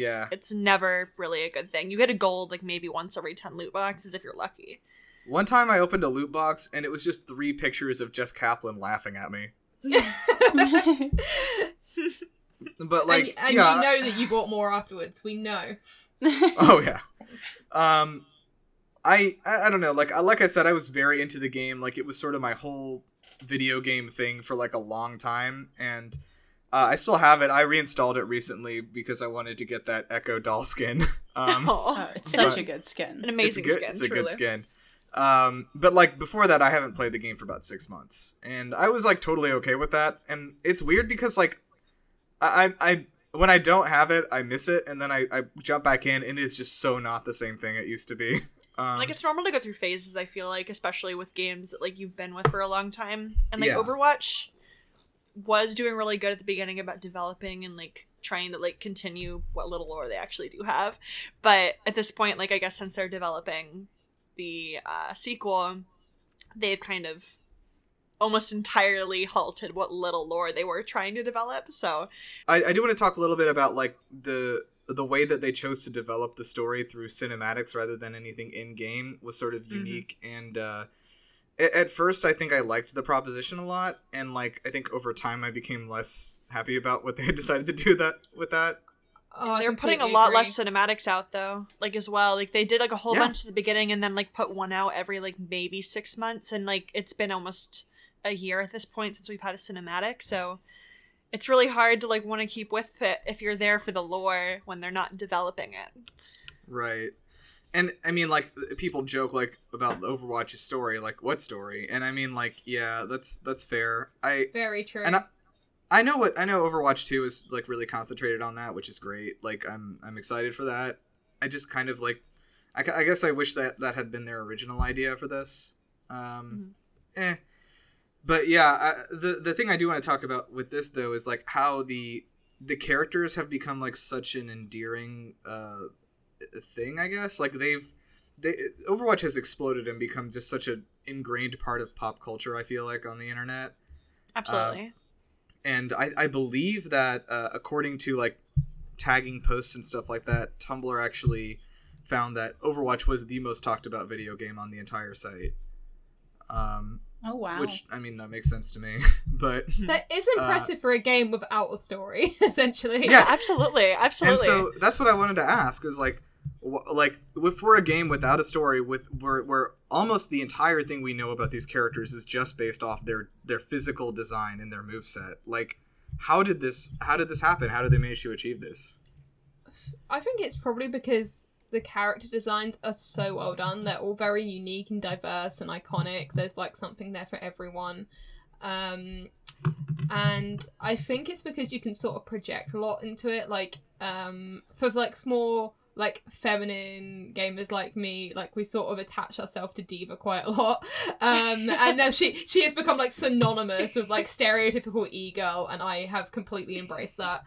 never really a good thing. You get a gold like maybe once every 10 loot boxes if you're lucky. One time I opened a loot box and it was just 3 pictures of Jeff Kaplan laughing at me. But, like, and you know that you bought more afterwards. We know. Oh yeah. I don't know. Like I said, I was very into the game. Like, it was sort of my whole video game thing for like a long time, and I still have it. I reinstalled it recently because I wanted to get that Echo doll skin. It's such a good skin. An amazing skin. It's a good skin. But, like, before that, I haven't played the game for about 6 months, and I was, like, totally okay with that. And it's weird because, like, I when I don't have it, I miss it, and then I jump back in, and it's just so not the same thing it used to be. Like, it's normal to go through phases, I feel like, especially with games that, like, you've been with for a long time. And, like, Overwatch was doing really good at the beginning about developing and, like, trying to, like, continue what little lore they actually do have. But at this point, like, I guess since they're developing the sequel, they've kind of almost entirely halted what little lore they were trying to develop. So I do want to talk a little bit about, like, the way that they chose to develop the story through cinematics rather than anything in game was sort of unique. And at first I think I liked the proposition a lot, and, like, I think over time I became less happy about what they had decided to do with that. Oh, they're putting a lot less cinematics out, though, like, as well. Like, they did, like, a whole bunch at the beginning and then, like, put one out every, like, maybe 6 months, and, like, it's been almost a year at this point since we've had a cinematic, so it's really hard to like want to keep with it if you're there for the lore when they're not developing it. Right. And I mean, like, people joke like about Overwatch's story, like, what story? And I mean, like, yeah, that's fair. Very true. And I know Overwatch 2 is like really concentrated on that, which is great. Like, I'm excited for that. I just kind of like, I guess I wish that had been their original idea for this. But yeah, the thing I do want to talk about with this though is like how the characters have become like such an endearing thing, I guess. Like Overwatch has exploded and become just such an ingrained part of pop culture, I feel like, on the internet. Absolutely. And I believe that according to like tagging posts and stuff like that, Tumblr actually found that Overwatch was the most talked about video game on the entire site. Oh wow. Which, I mean, that makes sense to me. But that is impressive for a game without a story, essentially. Yes. Yeah, absolutely. And so that's what I wanted to ask is like if we're a game without a story, where almost the entire thing we know about these characters is just based off their physical design and their moveset. Like, how did this happen? How did they manage to achieve this? I think it's probably because the character designs are so well done. They're all very unique and diverse and iconic. There's like something there for everyone. And I think it's because you can sort of project a lot into it. Like, for like more like feminine gamers like me, like we sort of attach ourselves to diva quite a lot. And now she has become like synonymous with like stereotypical e-girl, and I have completely embraced that.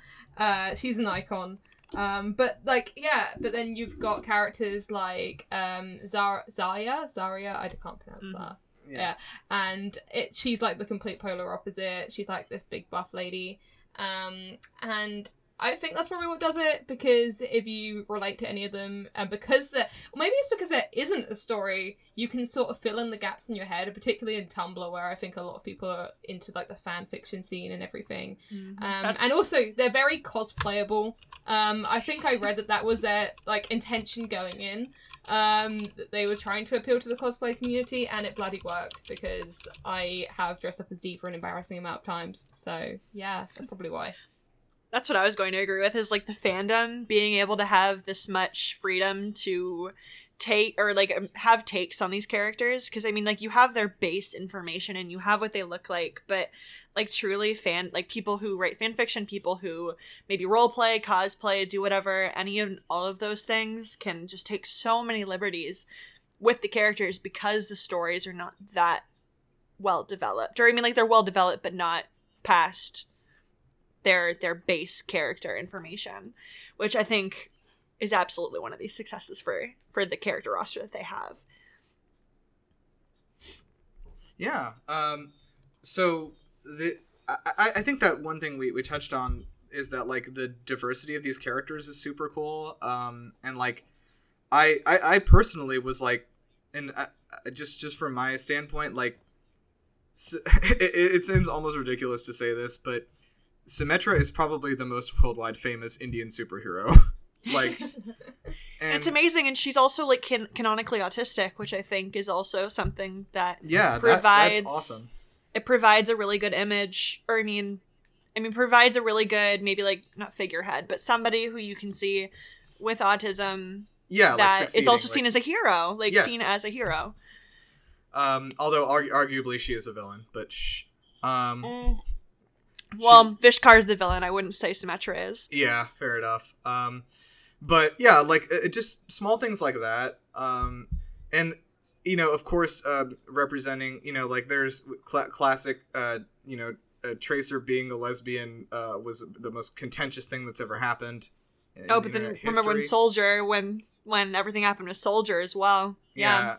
She's an icon. But then you've got characters like Zarya, I can't pronounce that. Yeah. And she's like the complete polar opposite. She's like this big buff lady. And I think that's probably what does it, because if you relate to any of them, and maybe it's because there isn't a story, you can sort of fill in the gaps in your head, particularly in Tumblr, where I think a lot of people are into like the fan fiction scene and everything. And also they're very cosplayable. I think I read that was their like intention going in. They were trying to appeal to the cosplay community, and it bloody worked, because I have dressed up as D for an embarrassing amount of times. So yeah, that's probably why. That's what I was going to agree with, is like the fandom being able to have this much freedom to take or like have takes on these characters. Because I mean, like, you have their base information and you have what they look like, but like truly people who write fan fiction, people who maybe role play, cosplay, do whatever, any and all of those things can just take so many liberties with the characters because the stories are not that well developed. Or I mean, like, they're well developed, but not past their base character information, which I think is absolutely one of these successes for the character roster that they have. Yeah. So I think that one thing we touched on is that like the diversity of these characters is super cool. And like I personally was like, and I just from my standpoint, like it seems almost ridiculous to say this, but Symmetra is probably the most worldwide famous Indian superhero. Like, and it's amazing, and she's also like canonically autistic, which I think is also something that provides that's awesome. It provides a really good image, or I mean provides a really good, maybe like not figurehead, but somebody who you can see with autism that like is also seen as a hero, like yes. Seen as a hero. Although arguably she is a villain, but well, Vishkar's the villain. I wouldn't say Symmetra is. Yeah, fair enough. But yeah, like it just small things like that. And you know, of course, representing, you know, like there's classic, you know, Tracer being a lesbian was the most contentious thing that's ever happened. Oh, but then remember when everything happened with Soldier as well. Yeah.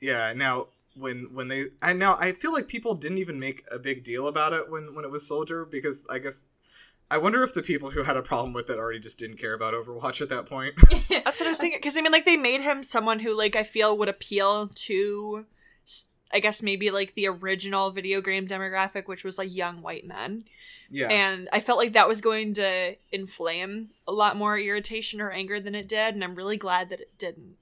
Now. Now I feel like people didn't even make a big deal about it when it was Soldier, because I guess I wonder if the people who had a problem with it already just didn't care about Overwatch at that point. That's what I was thinking, because I mean, like, they made him someone who, like, I feel would appeal to, I guess, maybe like the original video game demographic, which was like young white men. Yeah. And I felt like that was going to inflame a lot more irritation or anger than it did, and I'm really glad that it didn't.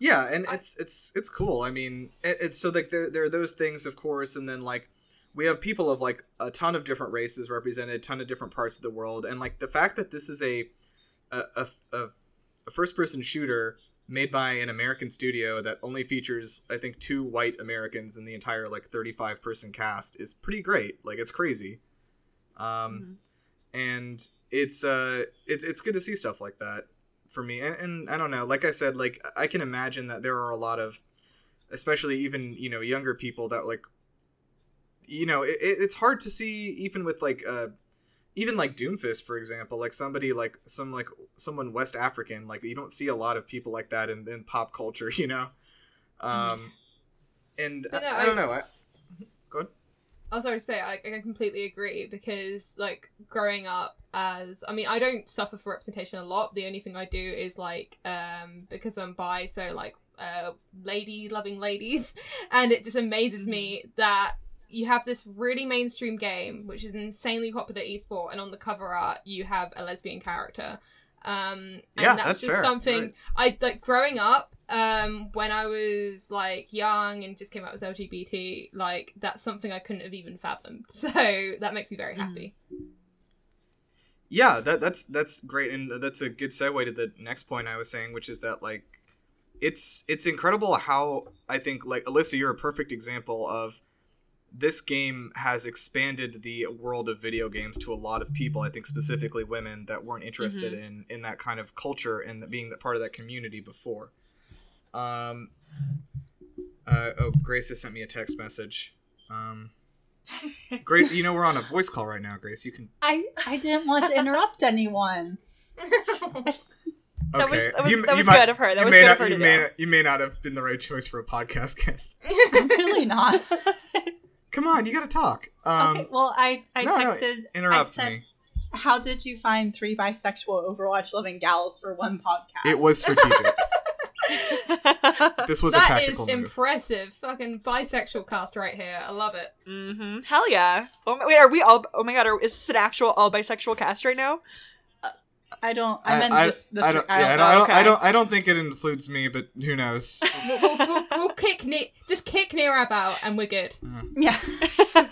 Yeah, and it's cool. I mean, it's so like there are those things, of course, and then like we have people of like a ton of different races represented, a ton of different parts of the world, and like the fact that this is a first-person shooter made by an American studio that only features, I think, 2 white Americans in the entire like 35-person cast is pretty great. Like, it's crazy. And it's good to see stuff like that for me. And I don't know, like I said, like I can imagine that there are a lot of, especially even, you know, younger people that like, you know, it's hard to see even with like, even like Doomfist, for example, like somebody like someone West African, like you don't see a lot of people like that in pop culture, you know? And no, I don't know. Go ahead. I was going to say, I completely agree because like growing up as, I mean, I don't suffer for representation a lot. The only thing I do is like, because I'm bi, so like, lady loving ladies. And it just amazes me that you have this really mainstream game, which is an insanely popular esport, and on the cover art, you have a lesbian character. And yeah, that's just fair. Something right. I like growing up, when I was like young and just came out as LGBT, like that's something I couldn't have even fathomed. So that makes me very happy. Yeah, that's great. And that's a good segue to the next point I was saying, which is that like, it's incredible how I think like Alyssa, you're a perfect example of, this game has expanded the world of video games to a lot of people, I think specifically women that weren't interested in that kind of culture and being that part of that community before. Oh, Grace has sent me a text message. Grace, you know, we're on a voice call right now, Grace. You can. I didn't want to interrupt anyone. Okay. That was good of her. That was good of her to do. You may not have been the right choice for a podcast guest. I'm really not. Come on, you gotta talk. Okay, well, I said, how did you find 3 bisexual Overwatch-loving gals for 1 podcast? It was strategic. This was a tactical move. Impressive. Fucking bisexual cast right here. I love it. Mm-hmm. Hell yeah. Oh my, wait, are we all... Oh my god, is this an actual all bisexual cast right now? I don't think it includes me, but who knows? We'll kick Nirab out, and we're good. Yeah,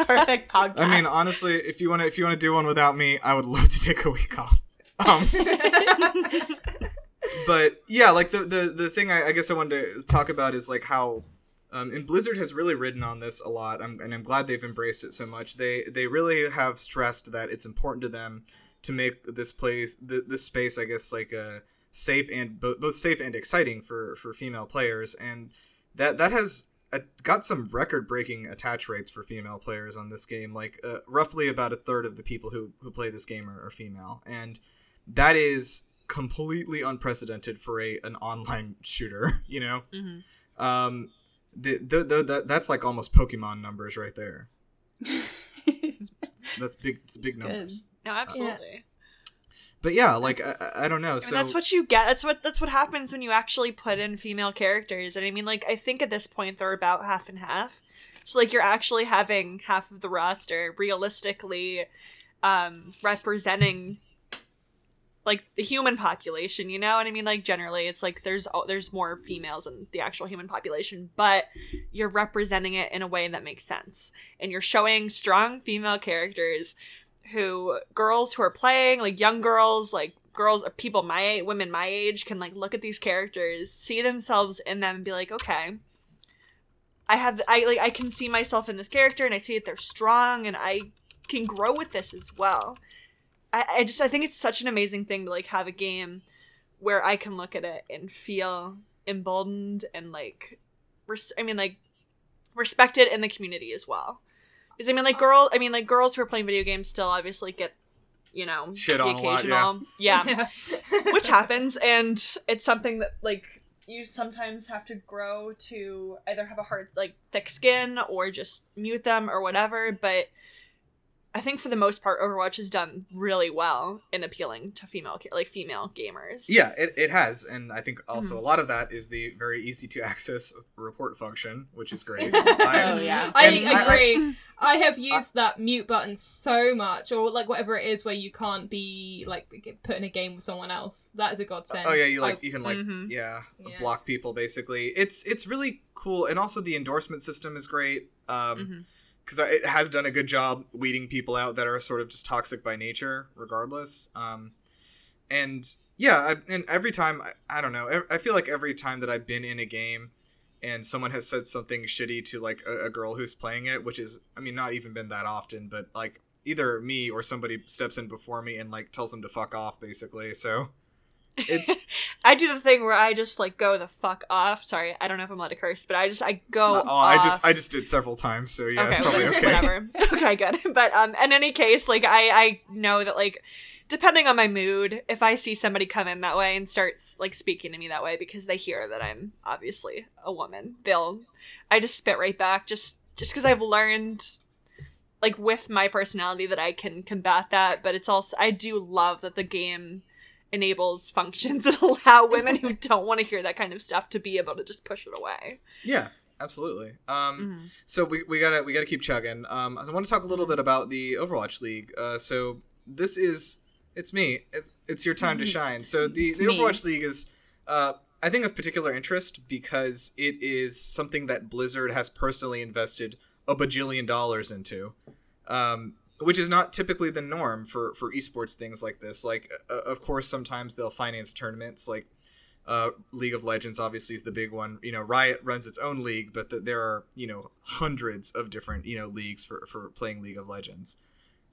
perfect podcast. I mean, honestly, if you want to do one without me, I would love to take a week off. But yeah, like the thing I guess I wanted to talk about is like how, and Blizzard has really ridden on this a lot, and I'm glad they've embraced it so much. They really have stressed that it's important to them to make this place, this space, I guess, like safe and both safe and exciting for female players, and that has got some record-breaking attach rates for female players on this game. Like roughly about a third of the people who play this game are female, and that is completely unprecedented for an online shooter. You know, that's like almost Pokemon numbers right there. That's big. It's big numbers. Good. No, absolutely. Yeah. But yeah, like I don't know. So and that's what you get. That's what happens when you actually put in female characters. And I mean, like I think at this point they're about half and half. So like you're actually having half of the roster realistically representing like the human population. You know what I mean? Like generally, it's like there's more females in the actual human population, but you're representing it in a way that makes sense, and you're showing strong female characters. Girls who are playing, like young girls, like girls or people my age, women my age can like look at these characters, see themselves in them and be like, okay, I can see myself in this character and I see that they're strong and I can grow with this as well. I think it's such an amazing thing to like have a game where I can look at it and feel emboldened and like, respected in the community as well. Because I mean, like girls who are playing video games still obviously get, you know, shit on a lot, yeah. Which happens, and it's something that like you sometimes have to grow to either have a hard, like, thick skin or just mute them or whatever. But I think for the most part, Overwatch has done really well in appealing to female gamers. Yeah, it has, and I think also a lot of that is the very easy to access report function, which is great. I agree. I have used that mute button so much, or like whatever it is where you can't be like put in a game with someone else. That is a godsend. Oh yeah, you can block people basically. It's really cool, and also the endorsement system is great. because it has done a good job weeding people out that are sort of just toxic by nature, regardless. And yeah, and every time, I don't know, I feel like every time that I've been in a game and someone has said something shitty to like a girl who's playing it, which is, I mean, not even been that often, but like either me or somebody steps in before me and like tells them to fuck off, basically. So it's I do the thing where I just like go the fuck off. Sorry, I don't know if I'm allowed to curse, but I go off. I just did several times, so yeah, okay, it's probably okay. Whatever. Okay, good. But in any case, like I know that like depending on my mood, if I see somebody come in that way and starts like speaking to me that way because they hear that I'm obviously a woman, I just spit right back just because I've learned like with my personality that I can combat that. But it's also, I do love that the game enables functions that allow women who don't want to hear that kind of stuff to be able to just push it away. Yeah, absolutely. So we gotta keep chugging. I want to talk a little bit about the Overwatch League. So this is. It's me. It's your time to shine. So the Overwatch League is, I think, of particular interest because it is something that Blizzard has personally invested a bajillion dollars into, which is not typically the norm for esports things like this. Like, of course, sometimes they'll finance tournaments. Like, League of Legends obviously is the big one. You know, Riot runs its own league, but there are, you know, hundreds of different, you know, leagues for playing League of Legends.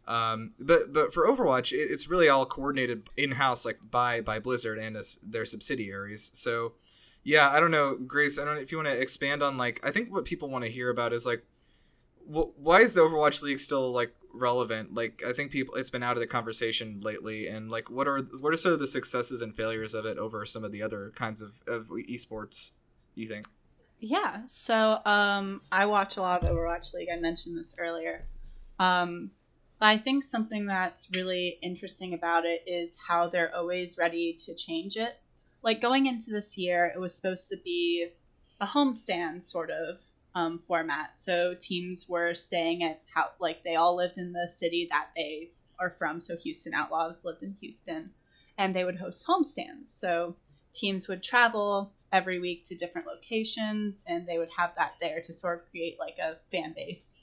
But for Overwatch, it's really all coordinated in-house, like by Blizzard and their subsidiaries. So yeah, I don't know, Grace, I don't know if you want to expand on, like, I think what people want to hear about is like, why is the Overwatch League still like relevant? Like, I think it's been out of the conversation lately, and like, what are sort of the successes and failures of it over some of the other kinds of esports, you think? Yeah. So, I watch a lot of Overwatch League. I mentioned this earlier. I think something that's really interesting about it is how they're always ready to change it. Like, going into this year, it was supposed to be a homestand sort of format. So teams were staying at they all lived in the city that they are from. So Houston Outlaws lived in Houston, and they would host homestands. So teams would travel every week to different locations, and they would have that there to sort of create like a fan base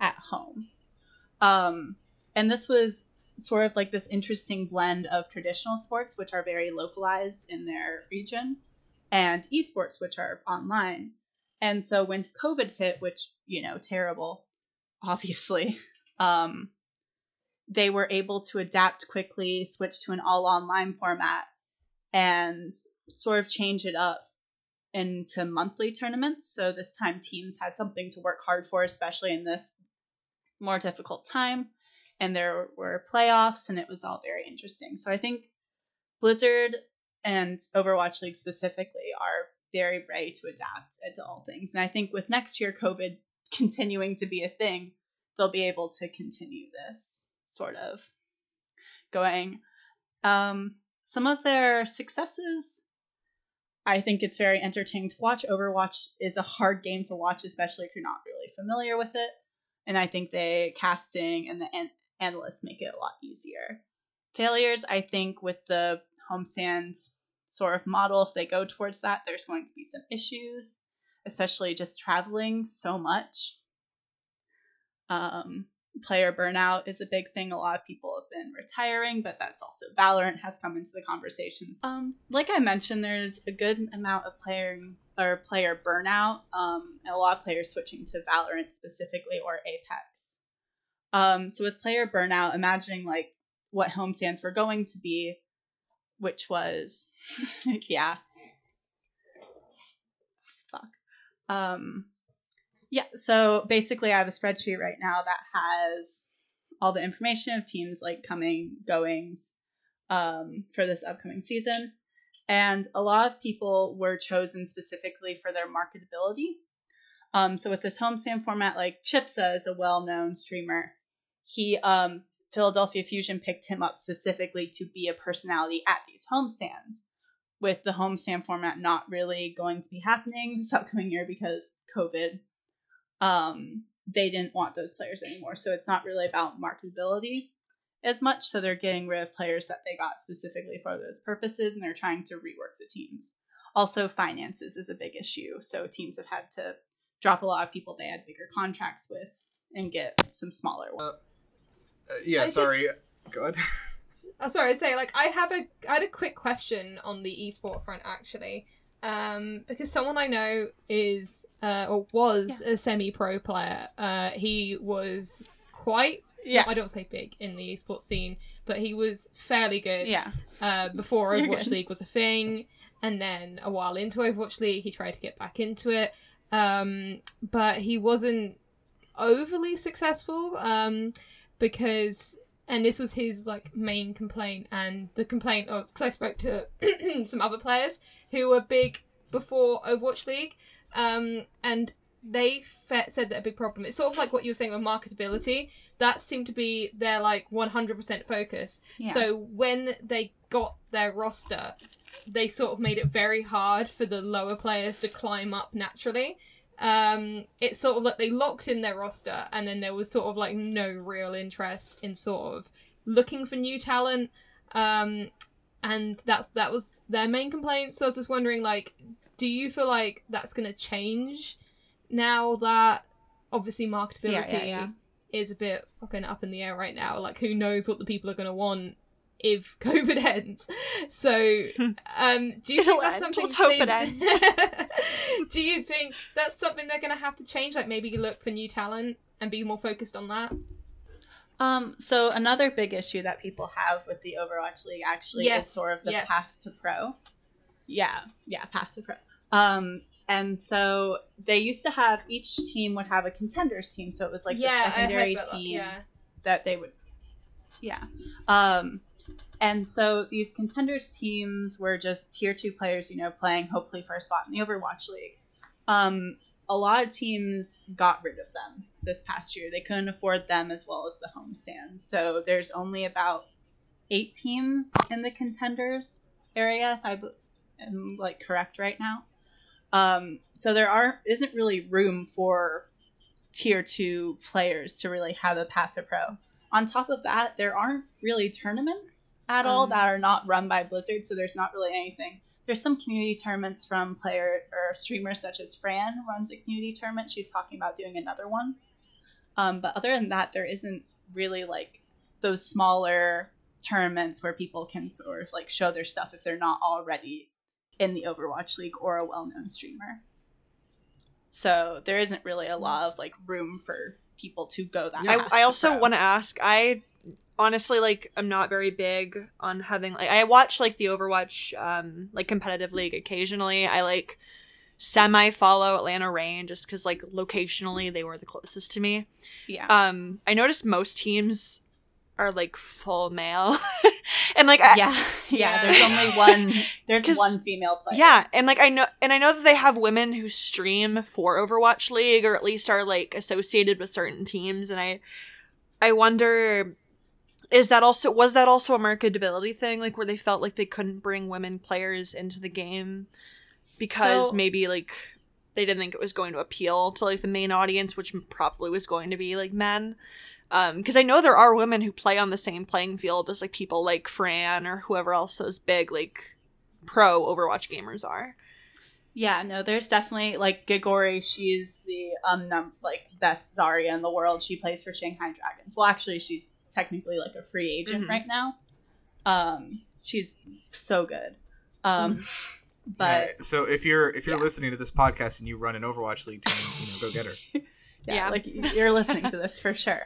at home. And this was sort of like this interesting blend of traditional sports, which are very localized in their region, and esports, which are online. And so when COVID hit, which, you know, terrible, obviously, they were able to adapt quickly, switch to an all online format, and sort of change it up into monthly tournaments. So this time teams had something to work hard for, especially in this more difficult time, and there were playoffs, and it was all very interesting. So I think Blizzard and Overwatch League specifically are very ready to adapt to all things. And I think with next year, COVID continuing to be a thing, they'll be able to continue this sort of going. Some of their successes, I think it's very entertaining to watch. Overwatch is a hard game to watch, especially if you're not really familiar with it. And I think the casting and the analysts make it a lot easier. Failures, I think, with the homestand sort of model, if they go towards that, there's going to be some issues, especially just traveling so much. Player burnout is a big thing. A lot of people have been retiring, but that's also Valorant has come into the conversations. Like I mentioned, there's a good amount of player burnout, and a lot of players switching to Valorant specifically or Apex. So with player burnout, imagining like what homestands were going to be, which was Yeah, so basically I have a spreadsheet right now that has all the information of teams like coming, goings for this upcoming season. And a lot of people were chosen specifically for their marketability. So with this homestand format, like Chipsa is a well-known streamer. He, Philadelphia Fusion picked him up specifically to be a personality at these homestands. With the homestand format not really going to be happening this upcoming year because COVID, they didn't want those players anymore. So it's not really about marketability as much. So they're getting rid of players that they got specifically for those purposes, and they're trying to rework the teams. Also, finances is a big issue. So teams have had to drop a lot of people they had bigger contracts with and get some smaller ones. Go ahead. I had a quick question on the eSport front, actually. Because someone I know is, or was a semi-pro player. He was quite, I don't say big in the esports scene, but he was fairly good. Yeah. Before Overwatch League was a thing. And then a while into Overwatch League, he tried to get back into it. But he wasn't overly successful. Because, and this was his like main complaint, and the complaint of, because I spoke to some other players who were big before Overwatch League, and they said that a big problem, it's sort of like what you were saying with marketability, that seemed to be their like 100% focus. Yeah. So when they got their roster, they sort of made it very hard for the lower players to climb up naturally. It's sort of like they locked in their roster, and then there was sort of like no real interest in sort of looking for new talent, and that was their main complaint. So I was just wondering, like, do you feel like that's going to change now that obviously marketability is a bit fucking up in the air right now? Like, who knows what the people are going to want if COVID ends? So do you think that's something do you think that's something they're gonna have to change, like maybe look for new talent and be more focused on that? So another big issue that people have with the Overwatch League actually is sort of the path to pro. Path to pro. And so they used to have, each team would have a contenders team, so it was like the secondary team that they would and so these contenders teams were just tier 2 players, you know, playing hopefully for a spot in the Overwatch League. A lot of teams got rid of them this past year. They couldn't afford them as well as the homestands. So there's only about 8 teams in the contenders area, if I am like correct right now. So there isn't really room for tier 2 players to really have a path to pro. On top of that, there aren't really tournaments at all that are not run by Blizzard, so there's not really anything. There's some community tournaments from player or streamers such as Fran, who runs a community tournament. She's talking about doing another one. But other than that, there isn't really like those smaller tournaments where people can sort of like show their stuff if they're not already in the Overwatch League or a well-known streamer. So there isn't really a lot of like room for people to go that I also want to ask, I honestly like I'm not very big on having like, I watch like the Overwatch like competitive league occasionally. I like semi follow Atlanta Reign just because like locationally they were the closest to me. I noticed most teams are like full male and like there's only one female player. And like I know that they have women who stream for Overwatch League or at least are like associated with certain teams, and I wonder, was that also a marketability thing, like where they felt like they couldn't bring women players into the game because maybe like they didn't think it was going to appeal to like the main audience, which probably was going to be like men. Because I know there are women who play on the same playing field as, like, people like Fran or whoever else those big, like, pro Overwatch gamers are. Yeah, no, there's definitely, like, Gigori, she's the, best Zarya in the world. She plays for Shanghai Dragons. Well, actually, she's technically, like, a free agent right now. She's so good. But... Yeah, so if you're listening to this podcast and you run an Overwatch League team, you know, go get her. Like, you're listening to this for sure.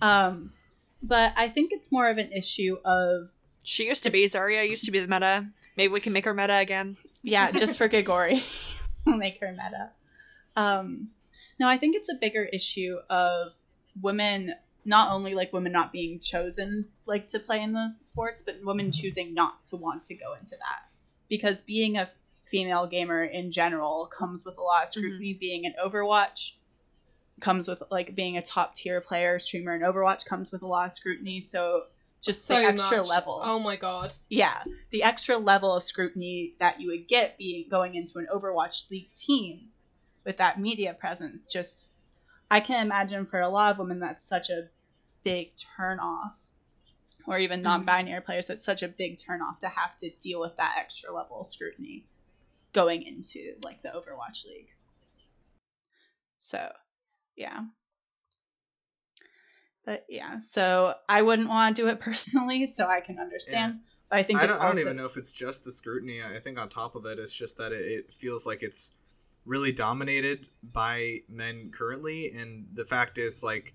But I think it's more of an issue of... She used to be, Zarya used to be the meta. Maybe we can make her meta again. Yeah, just for Gigori. We'll make her meta. No, I think it's a bigger issue of women, not only like women not being chosen like to play in those sports, but women choosing not to want to go into that. Because being a female gamer in general comes with a lot of scrutiny, being an Overwatch... comes with like being a top tier player streamer in Overwatch comes with a lot of scrutiny, so just so the extra level. Oh my god. Yeah, the extra level of scrutiny that you would get being going into an Overwatch League team with that media presence, just I can imagine for a lot of women that's such a big turn off, or even non-binary players, that's such a big turn off to have to deal with that extra level of scrutiny going into like the Overwatch League. So yeah. But yeah, so I wouldn't want to do it personally, so I can understand. Yeah. But I think I don't even know if it's just the scrutiny. I think on top of it, it's just that it feels like it's really dominated by men currently, and the fact is, like,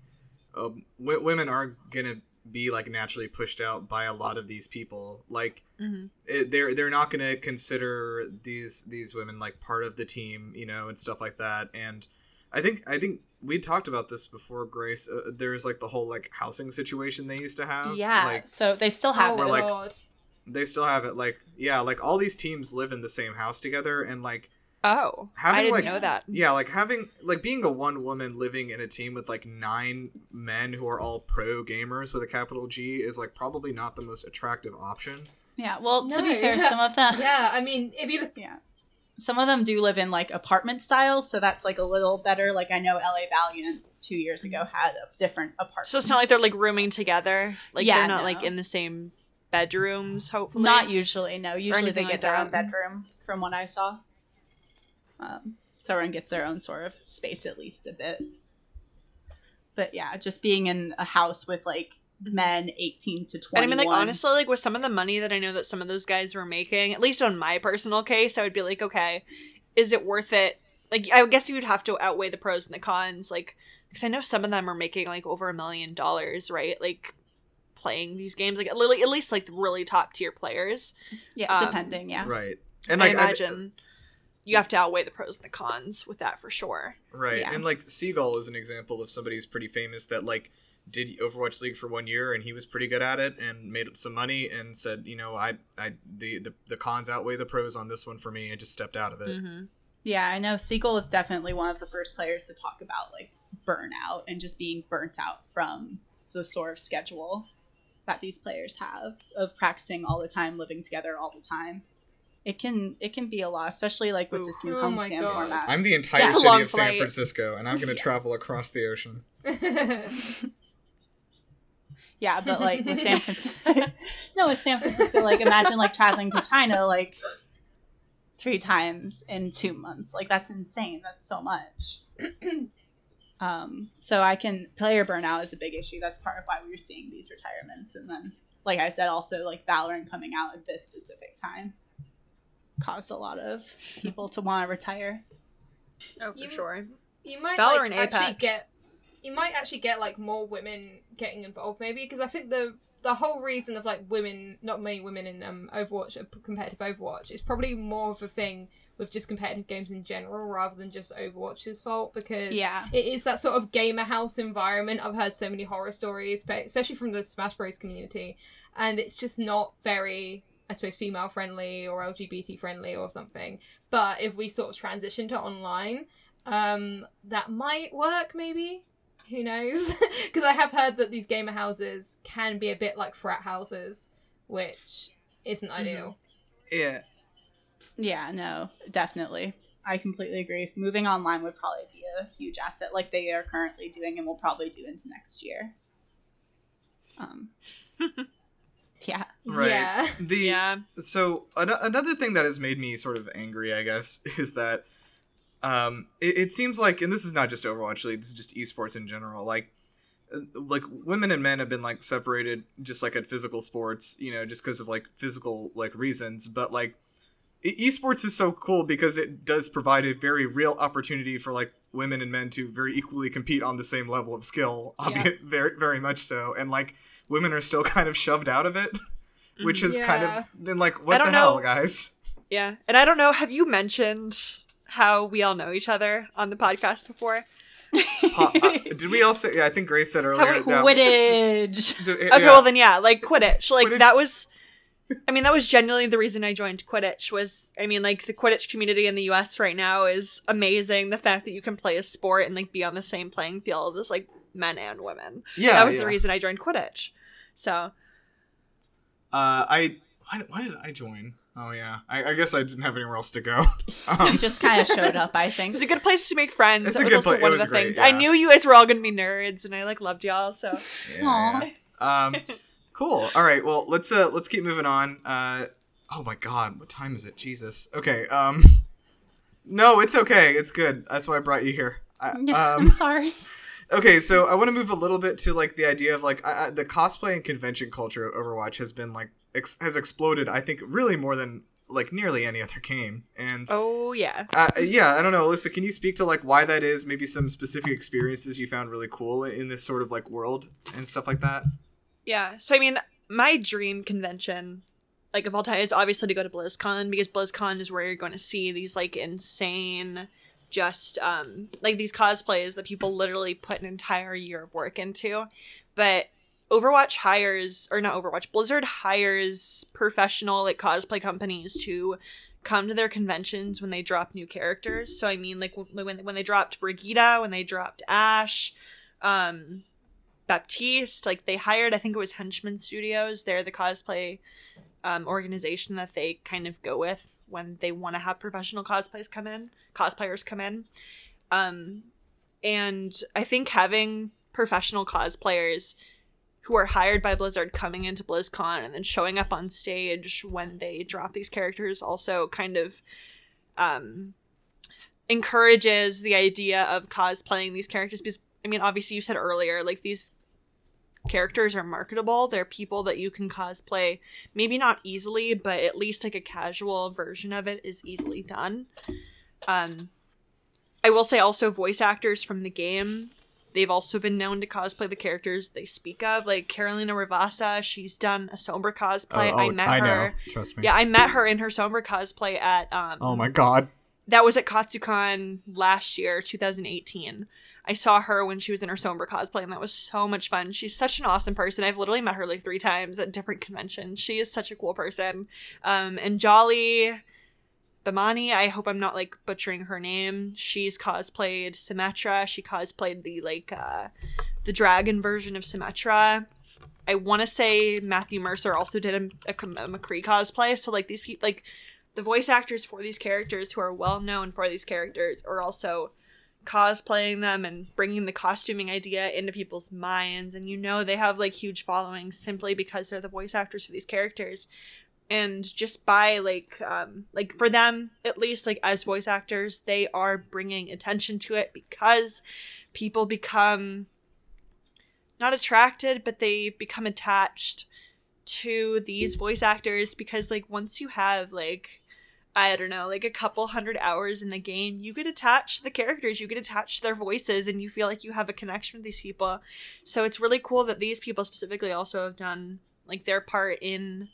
women are gonna be like naturally pushed out by a lot of these people. Like, mm-hmm. They're not gonna consider these women like part of the team, you know, and stuff like that. And I think we talked about this before, Grace. There's like the whole like housing situation they used to have. Yeah, like, so they still have it. Like, they still have it. Like, yeah, like all these teams live in the same house together, and like. Oh, having, I didn't know that. Yeah, like having like being a one woman living in a team with like 9 men who are all pro gamers with a capital G is like probably not the most attractive option. Yeah, well, to be fair, some of them. Yeah, I mean, if you look. Yeah, some of them do live in like apartment styles, so that's like a little better. Like I know LA Valiant 2 years ago had a different apartment. So it's not like they're like rooming together. Like yeah, they're not like in the same bedrooms. Hopefully, not usually. No, usually they get their own bedroom, from what I saw. So everyone gets their own sort of space, at least a bit. But yeah, just being in a house with like men 18 to 21. And I mean, like, honestly, like with some of the money that I know that some of those guys were making, at least on my personal case, I would be like, okay, is it worth it? Like, I guess you would have to outweigh the pros and the cons, like, because I know some of them are making like over $1 million, right? Like playing these games, like at least like the really top tier players. Yeah, depending. Yeah, right. And like, I imagine. You have to outweigh the pros and the cons with that for sure. Right. Yeah. And like Seagull is an example of somebody who's pretty famous that like did Overwatch League for 1 year and he was pretty good at it and made up some money and said, you know, the cons outweigh the pros on this one for me. I just stepped out of it. Mm-hmm. Yeah, I know Seagull is definitely one of the first players to talk about like burnout and just being burnt out from the sort of schedule that these players have of practicing all the time, living together all the time. It can be a lot, especially like with this new homestand format. I'm the entire city of San Francisco, and I'm going to travel across the ocean. Yeah, but like with San Francisco, like imagine like traveling to China like 3 times in 2 months. Like that's insane. That's so much. So player burnout is a big issue. That's part of why we were seeing these retirements, and then like I said, also like Valorant coming out at this specific time. Caused a lot of people to want to retire. Oh, for sure. You might Valorant like, actually get. You might actually get like more women getting involved, maybe, because I think the whole reason of like women, not many women in Overwatch, competitive Overwatch, is probably more of a thing with just competitive games in general rather than just Overwatch's fault, because it is that sort of gamer house environment. I've heard so many horror stories, especially from the Smash Bros community, and it's just not very. I suppose female friendly or LGBT friendly or something. But if we sort of transition to online, that might work maybe. Who knows? Because I have heard that these gamer houses can be a bit like frat houses, which isn't ideal. Yeah. Yeah, no, definitely. I completely agree. Moving online would probably be a huge asset like they are currently doing and will probably do into next year. Yeah. Right. Yeah. So another thing that has made me sort of angry, I guess, is that it seems like, and this is not just Overwatch League, this is just esports in general, like women and men have been like separated just like at physical sports, you know, just because of like physical like reasons. But like esports is so cool because it does provide a very real opportunity for like women and men to very equally compete on the same level of skill, very, very much so. And like, women are still kind of shoved out of it, which has kind of been like, what the hell, guys? Yeah. And I don't know, have you mentioned how we all know each other on the podcast before? Did we also? Yeah, I think Grace said earlier. Quidditch. Okay, well then, yeah, like Quidditch. Like Quidditch. That was, I mean, that was genuinely the reason I joined Quidditch was, I mean, like the Quidditch community in the US right now is amazing. The fact that you can play a sport and like be on the same playing field is like men and women. Yeah. That was the reason I joined Quidditch. So, why did I join? Oh yeah, I guess I didn't have anywhere else to go. You just kind of showed up, I think. It was a good place to make friends. It's that a was good also place. One it of the great, things. Yeah. I knew you guys were all going to be nerds, and I like loved y'all. So, yeah, yeah. Cool. All right, well let's keep moving on. Oh my God, what time is it? Jesus. Okay. No, it's okay. It's good. That's why I brought you here. I'm sorry. Okay, so I want to move a little bit to like the idea of like the cosplay and convention culture of Overwatch has been like has exploded. I think really more than like nearly any other game. And oh yeah, yeah. I don't know, Alyssa. Can you speak to like why that is? Maybe some specific experiences you found really cool in this sort of like world and stuff like that. Yeah. So I mean, my dream convention, like of all time, is obviously to go to BlizzCon, because BlizzCon is where you're going to see these like insane, just like these cosplays that people literally put an entire year of work into. But Blizzard hires professional like cosplay companies to come to their conventions when they drop new characters. So I mean, like when they dropped Brigitte, when they dropped Ashe, Baptiste, like they hired, I think it was Henchman Studios. They're the cosplay organization that they kind of go with when they want to have professional cosplayers come in. And I think having professional cosplayers who are hired by Blizzard coming into BlizzCon and then showing up on stage when they drop these characters also kind of encourages the idea of cosplaying these characters, because I mean, obviously you said earlier, like these characters are marketable. They're people that you can cosplay, maybe not easily, but at least like a casual version of it is easily done. I will say also voice actors from the game, they've also been known to cosplay the characters they speak of, like Carolina Rivasa. She's done a Sombra cosplay. I met her. Know. Trust me. Yeah, I met her in her Sombra cosplay at oh my god, that was at KatsuCon last year, 2018. I saw her when she was in her Sombra cosplay, and that was so much fun. She's such an awesome person. I've literally met her like 3 times at different conventions. She is such a cool person. And Jolly Bamani, I hope I'm not like butchering her name. She's cosplayed Symmetra. She cosplayed the like the dragon version of Symmetra. I want to say Matthew Mercer also did a McCree cosplay. So like these people, like the voice actors for these characters who are well known for these characters are also cosplaying them and bringing the costuming idea into people's minds, and you know they have like huge followings simply because they're the voice actors for these characters. And just by like for them at least, like as voice actors, they are bringing attention to it because people become not attracted, but they become attached to these voice actors, because like once you have like I don't know, like a couple hundred hours in the game, you get attached to the characters, you get attached to their voices, and you feel like you have a connection with these people. So it's really cool that these people specifically also have done like their part in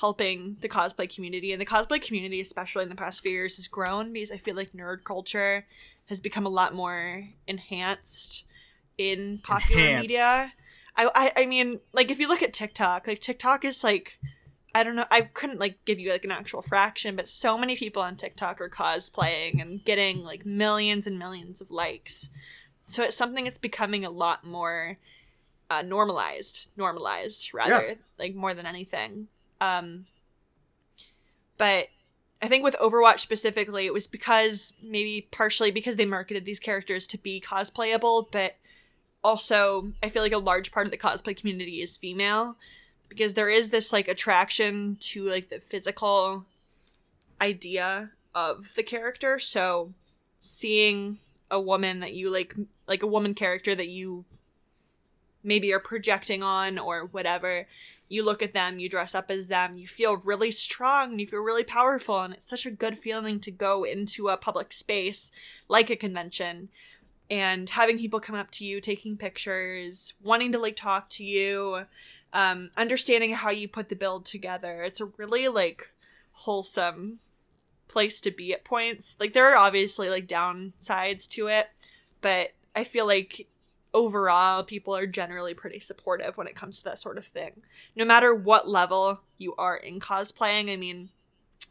helping the cosplay community. And the cosplay community, especially in the past few years, has grown, because I feel like nerd culture has become a lot more enhanced in popular media. I mean, like if you look at TikTok, like TikTok is like, I don't know, I couldn't like give you like an actual fraction, but so many people on TikTok are cosplaying and getting like millions and millions of likes. So it's something that's becoming a lot more normalized rather, yeah, like more than anything. But I think with Overwatch specifically, it was because maybe partially because they marketed these characters to be cosplayable, but also I feel like a large part of the cosplay community is female, because there is this like attraction to like the physical idea of the character. So seeing a woman that you like a woman character that you maybe are projecting on or whatever, you look at them, you dress up as them, you feel really strong and you feel really powerful. And it's such a good feeling to go into a public space like a convention and having people come up to you, taking pictures, wanting to like talk to you, understanding how you put the build together. It's a really like wholesome place to be at points. Like there are obviously like downsides to it, but I feel like overall people are generally pretty supportive when it comes to that sort of thing, no matter what level you are in cosplaying. I mean,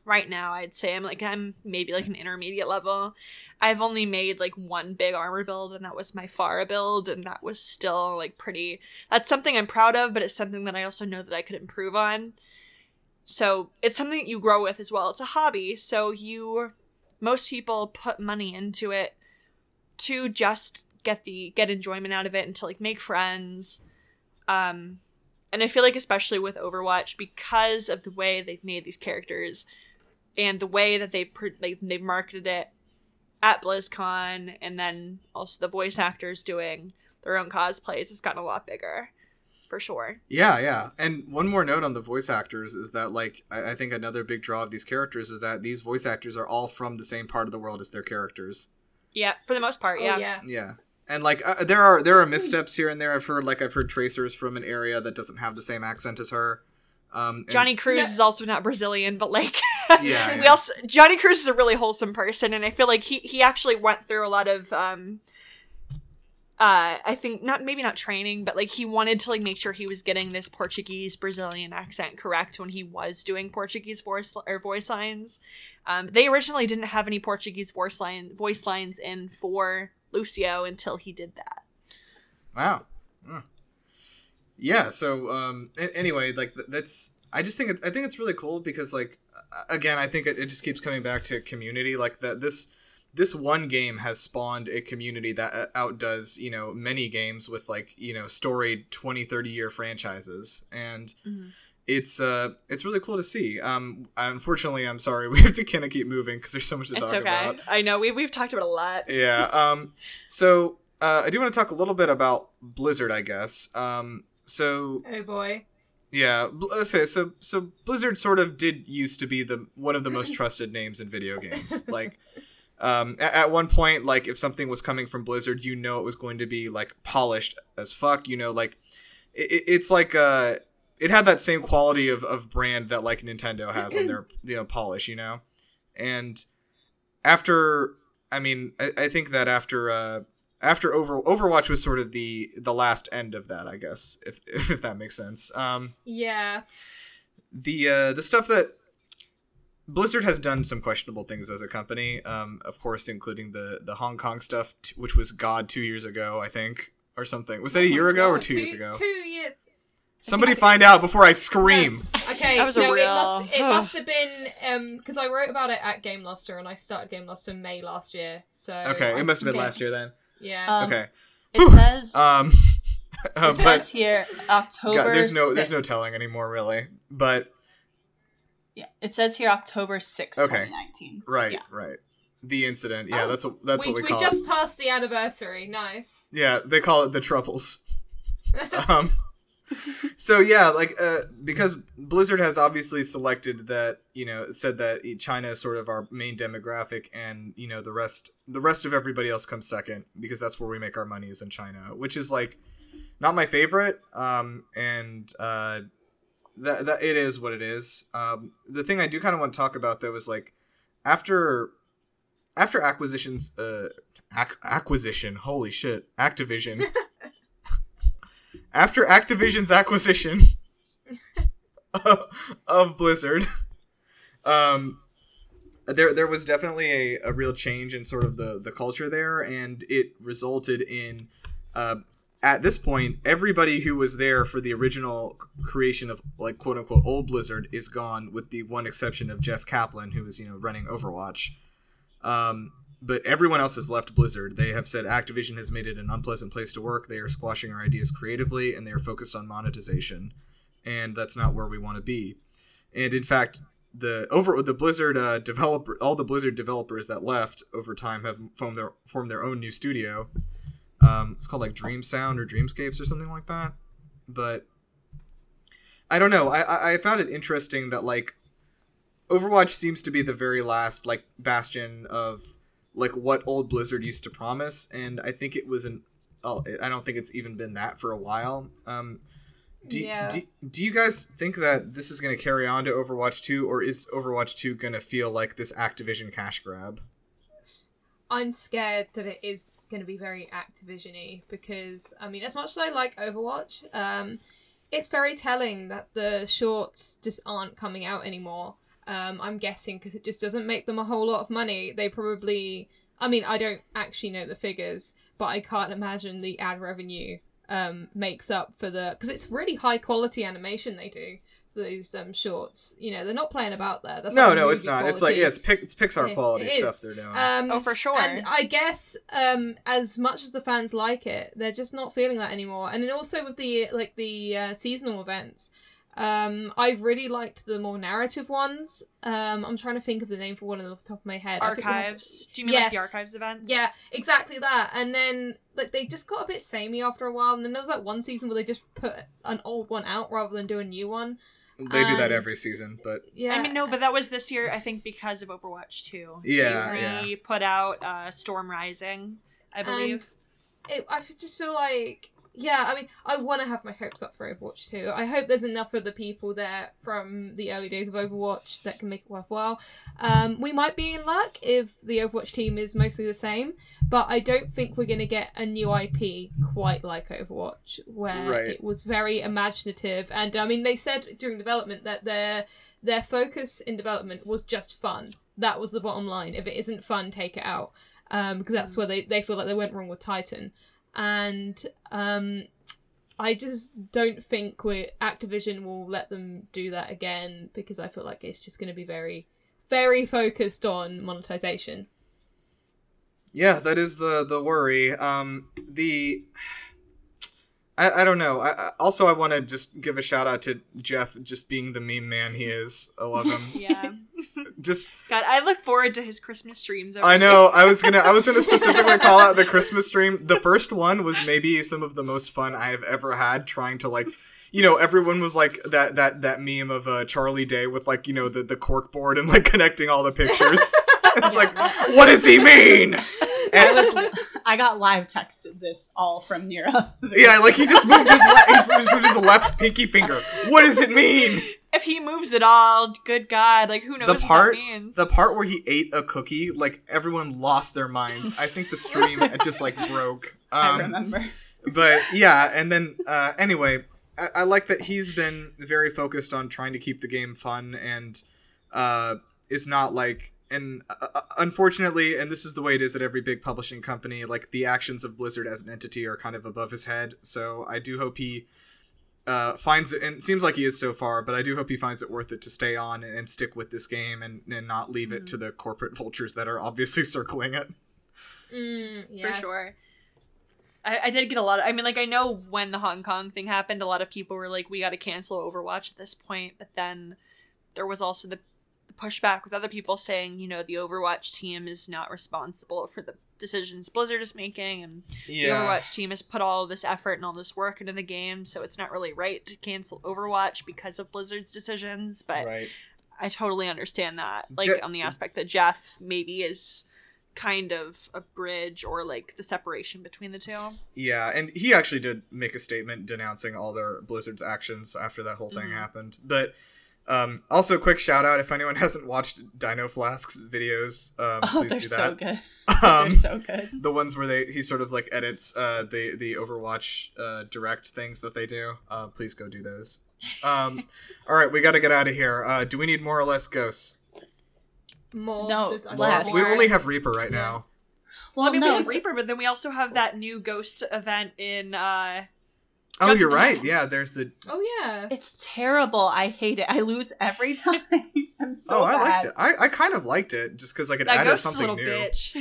right now I'd say I'm maybe like an intermediate level. I've only made like one big armor build, and that was my Pharah build, and that was still like pretty, that's something I'm proud of, but it's something that I also know that I could improve on. So it's something that you grow with as well. It's a hobby, so most people put money into it to just get enjoyment out of it and to like make friends. And I feel like especially with Overwatch, because of the way they've made these characters and the way that they've marketed it at BlizzCon, and then also the voice actors doing their own cosplays has gotten a lot bigger, for sure. Yeah. And one more note on the voice actors is that, like, I think another big draw of these characters is that these voice actors are all from the same part of the world as their characters. Yeah, for the most part, yeah. Oh, yeah. Yeah. And, like, there are missteps here and there. I've heard Tracer's from an area that doesn't have the same accent as her. Johnny Cruz is also not Brazilian, but, like, yeah. Johnny Cruz is a really wholesome person, and I feel like he actually went through a lot of, I think, maybe not training, but, like, he wanted to, like, make sure he was getting this Portuguese-Brazilian accent correct when he was doing Portuguese voice lines. They originally didn't have any Portuguese voice lines in for Lucio until he did that. Wow. Mm. Yeah. So, anyway, like, that's, I think it's really cool because, like, again, I think it just keeps coming back to community. Like, that this one game has spawned a community that outdoes, you know, many games with, like, you know, storied 20, 30 year franchises. And mm-hmm. It's really cool to see. Unfortunately, I'm sorry, we have to kind of keep moving because there's so much to talk about. It's okay. I know we've talked about a lot. Yeah. So I do want to talk a little bit about Blizzard, I guess. So. Oh boy. Yeah. Okay. So Blizzard sort of did used to be one of the most trusted names in video games. Like, at one point, like, if something was coming from Blizzard, you know, it was going to be, like, polished as fuck. You know, like, it's like a. It had that same quality of brand that, like, Nintendo has on their, you know, polish, you know? And after, I mean, I think that after Overwatch was sort of the last end of that, I guess, if that makes sense. Yeah. The stuff that Blizzard has done some questionable things as a company, of course, including the Hong Kong stuff, which was God 2 years ago, I think, or something. Was that a year ago or two years ago? 2 years. Somebody find out before I scream. Okay, it must have been, because I wrote about it at Game Luster, and I started Game Luster in May last year, so... Okay, it must have been last year then. Yeah. Okay. It says... it says here, October 6th. There's no telling anymore, really, but... Yeah, it says here October 6th, okay. 2019. Right, yeah. Right. The incident, yeah, that's what we call it. We just passed the anniversary, nice. Yeah, they call it the Troubles. So yeah, like, because Blizzard has obviously selected that, you know, said that China is sort of our main demographic, and, you know, the rest of everybody else comes second, because that's where we make our money, is in China, which is, like, not my favorite. That it is what it is. The thing I do kind of want to talk about, though, is, like, after acquisitions, acquisition, holy shit, Activision. After Activision's acquisition of Blizzard, there was definitely a real change in sort of the culture there, and it resulted in, at this point, everybody who was there for the original creation of, like, quote-unquote old Blizzard is gone, with the one exception of Jeff Kaplan, who was, you know, running Overwatch. But everyone else has left Blizzard. They have said Activision has made it an unpleasant place to work. They are squashing our ideas creatively, and they are focused on monetization. And that's not where we want to be. And in fact, the Blizzard developers that left over time have formed their own new studio. It's called, like, Dream Sound or Dreamscapes or something like that. But I don't know. I found it interesting that, like, Overwatch seems to be the very last, like, bastion of, like, what old Blizzard used to promise, and I think it was I don't think it's even been that for a while. Do you guys think that this is going to carry on to Overwatch 2, or is Overwatch 2 going to feel like this Activision cash grab? I'm scared that it is going to be very Activision-y, because, I mean, as much as I like Overwatch, it's very telling that the shorts just aren't coming out anymore. I'm guessing because it just doesn't make them a whole lot of money. They probably, I mean, I don't actually know the figures, but I can't imagine the ad revenue makes up for because it's really high quality animation they do for those shorts. You know, they're not playing about there. That's no, it's not. Quality. It's like, yeah, it's Pixar quality stuff they're doing. For sure. And I guess as much as the fans like it, they're just not feeling that anymore. And then also with the seasonal events. I've really liked the more narrative ones. I'm trying to think of the name for one of them off the top of my head. Archives. Do you mean like the Archives events? Yeah, exactly that. And then like they just got a bit samey after a while. And then there was that one season where they just put an old one out rather than do a new one. They do that every season, but... Yeah. I mean, no, but that was this year, I think, because of Overwatch 2. Yeah, They put out Storm Rising, I believe. I just feel like... Yeah, I mean, I want to have my hopes up for Overwatch 2. I hope there's enough of the people there from the early days of Overwatch that can make it worthwhile. We might be in luck if the Overwatch team is mostly the same, but I don't think we're going to get a new IP quite like Overwatch, where it was very imaginative. And, I mean, they said during development that their focus in development was just fun. That was the bottom line. If it isn't fun, take it out. Because that's where they feel like they went wrong with Titan. And I just don't think Activision will let them do that again, because I feel like it's just going to be very, very focused on monetization. Yeah, that is the worry. I don't know. Also, I want to just give a shout out to Jeff just being the meme man he is. I love him. Yeah. Just God, I look forward to his Christmas streams. I know. I was gonna specifically call out the Christmas stream. The first one was maybe some of the most fun I have ever had trying to like. You know, everyone was like that meme of Charlie Day with like, you know, the cork board and like connecting all the pictures. It's like, what does he mean? I got live texted this all from Nira. Yeah, like he just moved his left pinky finger. What does it mean? If he moves at all, good God, like who knows what that means? The part where he ate a cookie, like everyone lost their minds. I think the stream just like broke. I remember. But yeah, and then anyway, I like that he's been very focused on trying to keep the game fun and is not like... And unfortunately, and this is the way it is at every big publishing company, like the actions of Blizzard as an entity are kind of above his head. So I do hope he finds it, and it seems like he is so far, but I do hope he finds it worth it to stay on and stick with this game and not leave it to the corporate vultures that are obviously circling it. Yes. For sure. I did get a lot of, I mean, like, I know when the Hong Kong thing happened, a lot of people were like, we got to cancel Overwatch at this point. But then there was also the pushback with other people saying, you know, the Overwatch team is not responsible for the decisions Blizzard is making, and the Overwatch team has put all this effort and all this work into the game, so it's not really right to cancel Overwatch because of Blizzard's decisions. But I totally understand that, like on the aspect that Jeff maybe is kind of a bridge or like the separation between the two. Yeah, and he actually did make a statement denouncing all their Blizzard's actions after that whole thing happened. But also, quick shout out, if anyone hasn't watched Dino Flask's videos, please do that. They're so good. They're so good. The ones where he sort of like edits the Overwatch direct things that they do. Please go do those. All right, we got to get out of here. Do we need more or less ghosts? More. No, less. We only have Reaper right now. Well, I mean, we have Reaper, but then we also have that new ghost event in... Oh, you're right. Yeah, there's the... Oh, yeah. It's terrible. I hate it. I lose every time. I'm so bad. I liked it. I kind of liked it just because like it added something new. Bitch.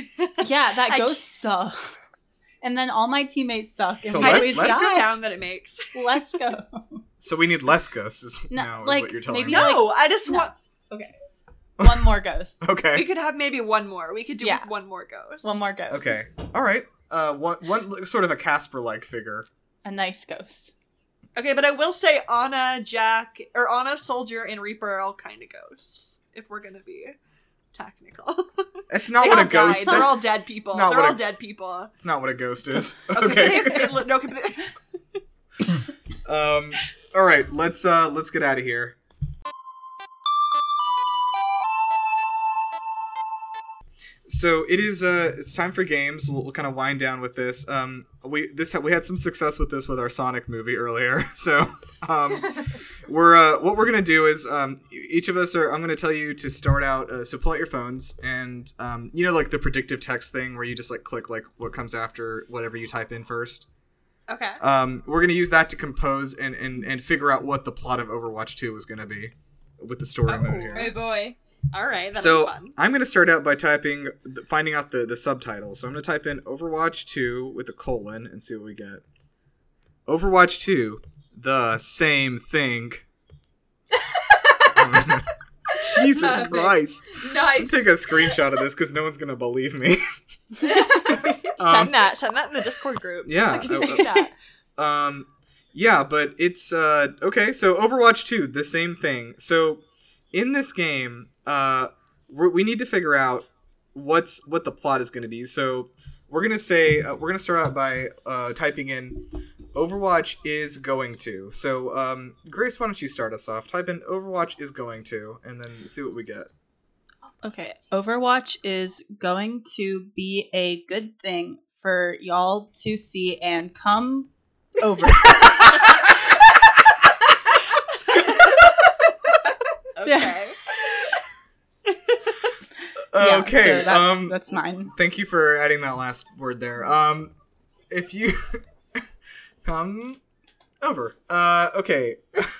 Yeah, that ghost sucks. And then all my teammates suck. So less ghost sound that it makes. Let's go. So we need less ghosts now is what you're telling me. No, I just want... Okay. One more ghost. Okay. We could have maybe one more. We could do with one more ghost. One more ghost. Okay. All right. One sort of a Casper-like figure. A nice ghost. Okay, but I will say Anna, Soldier, and Reaper are all kind of ghosts, if we're gonna be technical. It's not what a ghost is. They're all dead people. They're all dead people. It's not what a ghost is. Okay. All right, let's get out of here. So it is. It's time for games. We'll kind of wind down with this. We had some success with this with our Sonic movie earlier. So what we're gonna do is each of us are. I'm gonna tell you to start out. So pull out your phones and you know like the predictive text thing where you just like click like what comes after whatever you type in first. Okay. We're gonna use that to compose and figure out what the plot of Overwatch 2 was gonna be with the story mode here. Oh boy. All right, that's fun. I'm going to start out by typing, finding out the subtitle. So I'm going to type in Overwatch 2 with a colon and see what we get. Overwatch 2, the same thing. Jesus Perfect. Christ. Nice. Take a screenshot of this because no one's going to believe me. Send that in the Discord group. Yeah. So I can see that. Yeah, but it's, okay, so Overwatch 2, the same thing. So in this game, we need to figure out what the plot is going to be. So we're going to say, we're going to start out by typing in Overwatch is going to. So Grace, why don't you start us off? Type in Overwatch is going to, and then see what we get. Okay, Overwatch is going to be a good thing for y'all to see and come over. Okay. Yeah, okay. So that's mine. Thank you for adding that last word there. If you come over. Okay.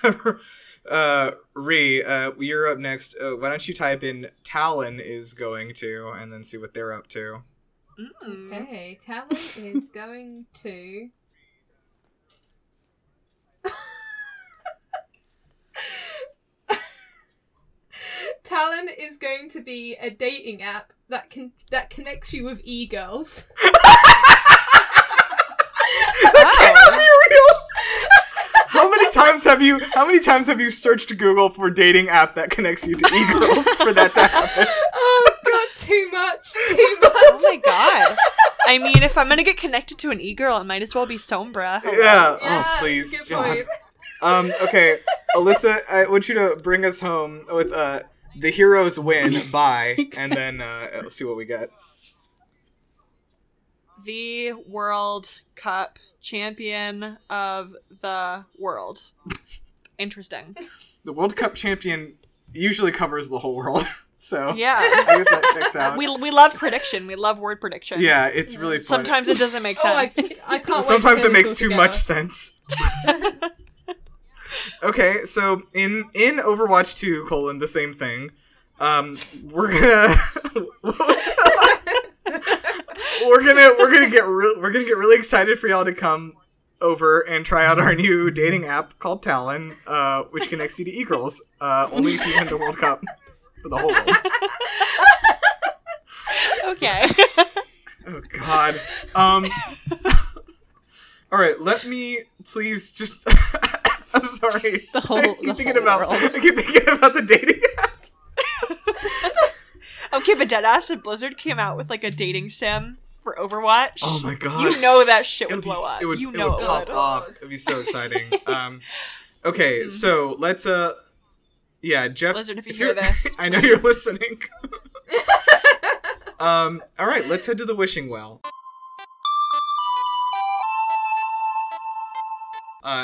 Rhi, you're up next. Why don't you type in Talon is going to, and then see what they're up to. Okay, Talon is going to. Talon is going to be a dating app that connects you with e-girls. How many times have you searched Google for dating app that connects you to e-girls for that to happen? Oh god, too much. Oh my god. I mean, if I'm gonna get connected to an e-girl, it might as well be Sombra. Hello. Yeah. Oh, please. Good point. Okay, Alyssa, I want you to bring us home with the heroes win by, and then let's see what we get. The World Cup. Champion of the world. Interesting. The World Cup champion usually covers the whole world, so yeah, I guess that checks out. We love prediction. We love word prediction. Yeah, it's really fun. Sometimes it doesn't make sense. I can't. Sometimes it makes too much sense. Okay, so in Overwatch 2: the same thing. We're gonna. We're gonna get really excited for y'all to come over and try out our new dating app called Talon, which connects you to e-girls. Only if you win the World Cup for the whole world. Okay. Oh God. All right. Let me please just. I'm sorry. I keep thinking about the dating app. Okay, but deadass, if Blizzard came out with, like, a dating sim for Overwatch... Oh my god. You know that shit would blow up. It would pop off. It would be so exciting. Okay, so let's, Yeah, Jeff... Blizzard, if you hear this... I know you're listening. Alright, let's head to the wishing well.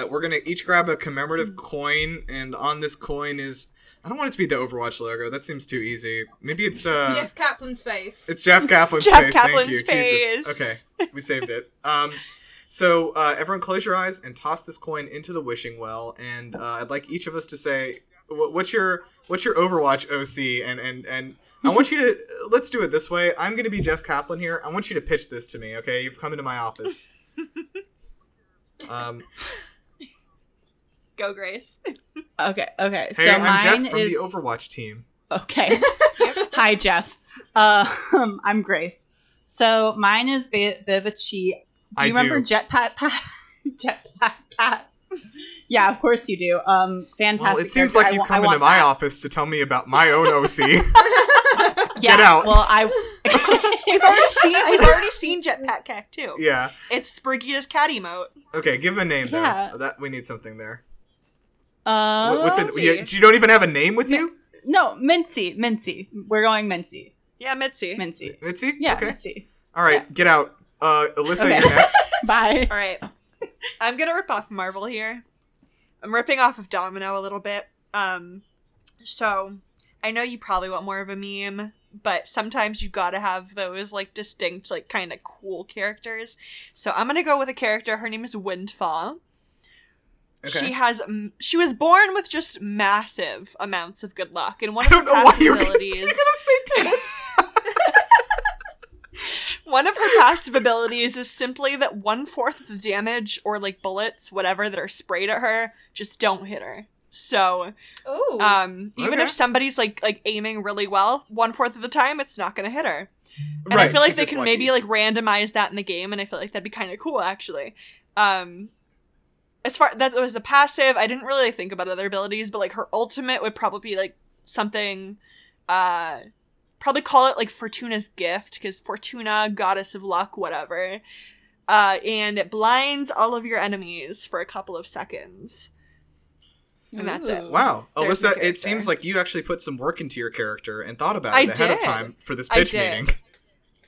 We're gonna each grab a commemorative coin, and on this coin is... I don't want it to be the Overwatch logo. That seems too easy. Maybe it's Jeff Kaplan's face. It's Jeff Kaplan's face. Thank you. Face. Jesus. Okay, we saved it. So everyone, close your eyes and toss this coin into the wishing well. And I'd like each of us to say, "What's your Overwatch OC?" And I want you to let's do it this way. I'm going to be Jeff Kaplan here. I want you to pitch this to me. Okay, you've come into my office. Go, Grace. Okay. Hey, so I'm Jeff from the Overwatch team. Okay. Hi, Jeff. I'm Grace. So mine is Vivici. Do you remember Jetpack Pat? Yeah, of course you do. Fantastic. Well, it seems like you've come into my office to tell me about my own OC. Get out. Well, I've already seen Jetpack Cat too. Yeah. It's Brigitta's cat emote. Okay, give him a name though. That we need something there. You don't even have a name with you? No, Mincy. We're going Mincy. Yeah, Mincy. Mincy? Yeah, okay. Mincy. All right, Get out. Alyssa, okay. You're next. Bye. All right. I'm going to rip off Marvel here. I'm ripping off of Domino a little bit. So I know you probably want more of a meme, but sometimes you gotta have those, like, distinct, like, kind of cool characters. So I'm going to go with a character. Her name is Windfall. Okay. She was born with just massive amounts of good luck, and one of her passive abilities is simply that 1/4 of the damage or like bullets, whatever, that are sprayed at her just don't hit her. So even if somebody's like aiming really well, 1/4 of the time it's not gonna hit her. And I feel like they can maybe like randomize that in the game, and I feel like that'd be kinda cool actually. As far that was the passive, I didn't really think about other abilities, but like her ultimate would probably be like something probably call it like Fortuna's Gift, because Fortuna, goddess of luck, whatever. And it blinds all of your enemies for a couple of seconds. And that's it. Wow. There's Alyssa, it seems like you actually put some work into your character and thought about it ahead of time for this pitch meeting.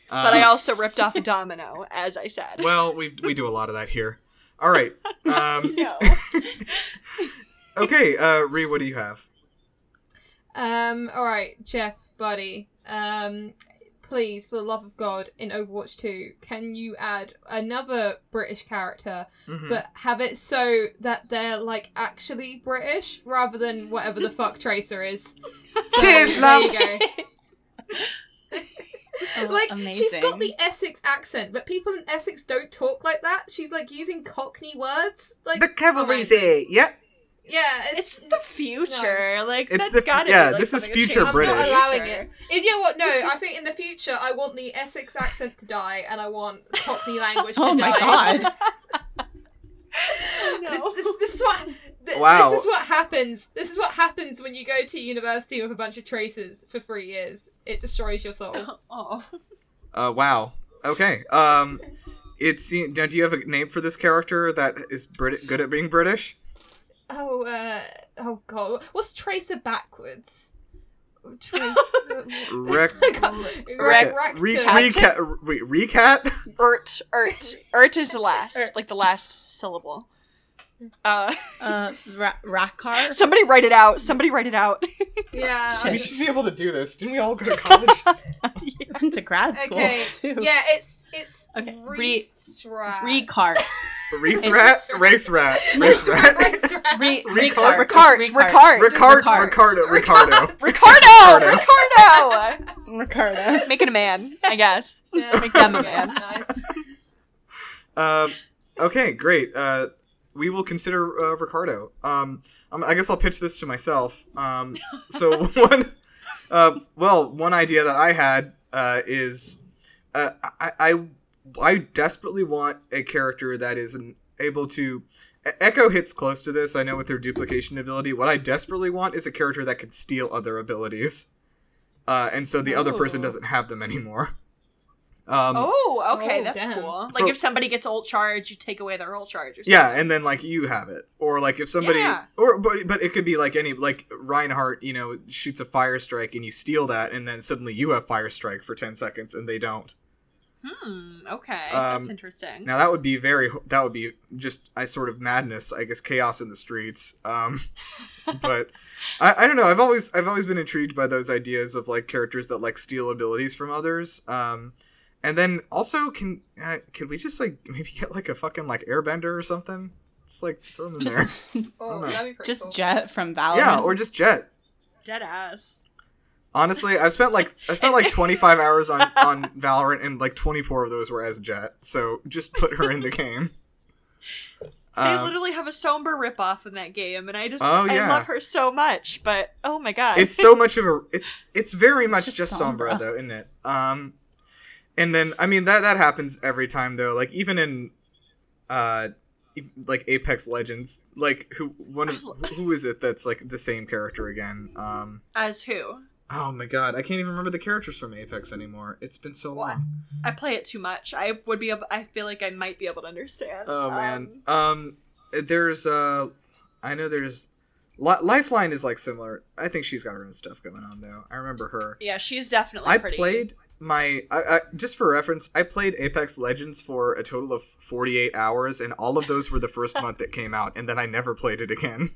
But I also ripped off a domino, as I said. Well, we do a lot of that here. All right. No. Okay, Ree, what do you have? All right, Jeff, buddy. Please, for the love of God, in Overwatch 2, can you add another British character, but have it so that they're, like, actually British, rather than whatever the fuck Tracer is. So, cheers, love! There you go. Like, amazing. She's got the Essex accent, but people in Essex don't talk like that. She's, like, using Cockney words. Like, the cavalry's here, yep. Yeah, it's the future. No. Like it's that's gotta be like this is future British. I'm not allowing it. You know what? No, I think in the future I want the Essex accent to die, and I want Cockney language to die. Oh my god! No. This is what. This is what happens. This is what happens when you go to university with a bunch of Tracers for 3 years. It destroys your soul. Oh. Wow. Okay. Do you have a name for this character that is good at being British? Oh god. What's Tracer backwards? Tracer. Recat? Ert. Ert is the last. Like the last syllable. Rackar? Somebody write it out. Yeah. We should be able to do this. Didn't we all go to college? You went to grad school, too. Yeah, it's okay. Ricardo. Make it a man, I guess. Yeah. Make them a man. Nice. Okay, great. We will consider Ricardo. I guess I'll pitch this to myself. So one idea that I had is I desperately want a character that is able to... Echo hits close to this, I know, with their duplication ability. What I desperately want is a character that can steal other abilities. And so the other person doesn't have them anymore. That's cool. Like if somebody gets ult charge, you take away their ult charge or something. Yeah, and then like you have it. Or like if somebody but it could be like any like Reinhardt, you know, shoots a fire strike and you steal that, and then suddenly you have fire strike for 10 seconds and they don't. Okay. That's interesting. Now that would be just sort of madness, I guess, chaos in the streets. But I don't know. I've always been intrigued by those ideas of like characters that like steal abilities from others. And then also, can we just like maybe get like a fucking like airbender or something? Just like throw them in there. That'd be just cool. Jet from Valorant. Yeah, or just Jet. Dead ass. Honestly, I spent like 25 hours on Valorant, and like 24 of those were as Jet. So just put her in the game. They literally have a Sombra ripoff in that game, and I just I love her so much. But oh my god, it's so much of a it's very much just Sombra though, isn't it? And then, I mean, that happens every time, though. Like, even in, like, Apex Legends, like, who is it that's, like, the same character again? As who? Oh, my God. I can't even remember the characters from Apex anymore. It's been so long. I play it too much. I feel like I might be able to understand. Oh, man. There's Lifeline is, like, similar. I think she's got her own stuff going on, though. I remember her. Yeah, she's definitely pretty. Just for reference, I played Apex Legends for a total of 48 hours, and all of those were the first month it came out, and then I never played it again.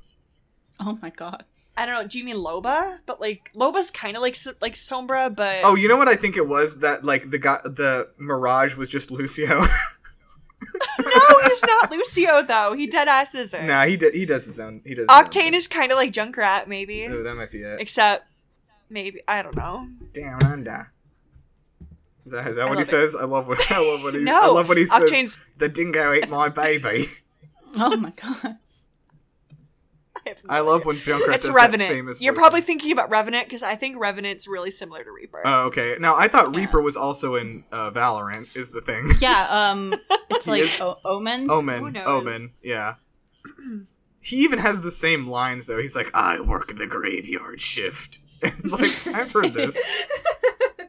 Oh my god. I don't know, do you mean Loba? But like, Loba's kind of like Sombra, but... Oh, you know what I think it was? That like, the Mirage was just Lucio. No, he's not Lucio, though. He deadass isn't. Nah, he does his own. He does. Octane is kind of like Junkrat, maybe. Oh, that might be it. Except, maybe, I don't know. Down under. Is that what he says? I love what he no, I love what he says. The dingo ate my baby. Oh my gosh. I love when Junkrat does Revenant. That famous You're voice probably thing. Thinking about Revenant, because I think Revenant's really similar to Reaper. Oh, okay. Now, I thought Reaper was also in Valorant, is the thing. Yeah, it's like Omen. Omen, yeah. He even has the same lines, though. He's like, I work the graveyard shift. It's like, I've heard this.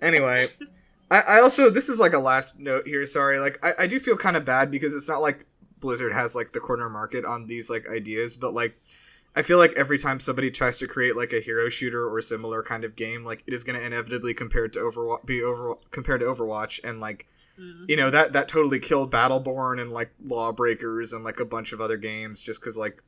Anyway, I also, this is like a last note here, sorry. Like, I do feel kind of bad, because it's not like Blizzard has like the corner market on these like ideas, but like I feel like every time somebody tries to create like a hero shooter or similar kind of game, like it is going to inevitably compared to Overwatch, and like you know that totally killed Battleborn and like Lawbreakers and like a bunch of other games, just because like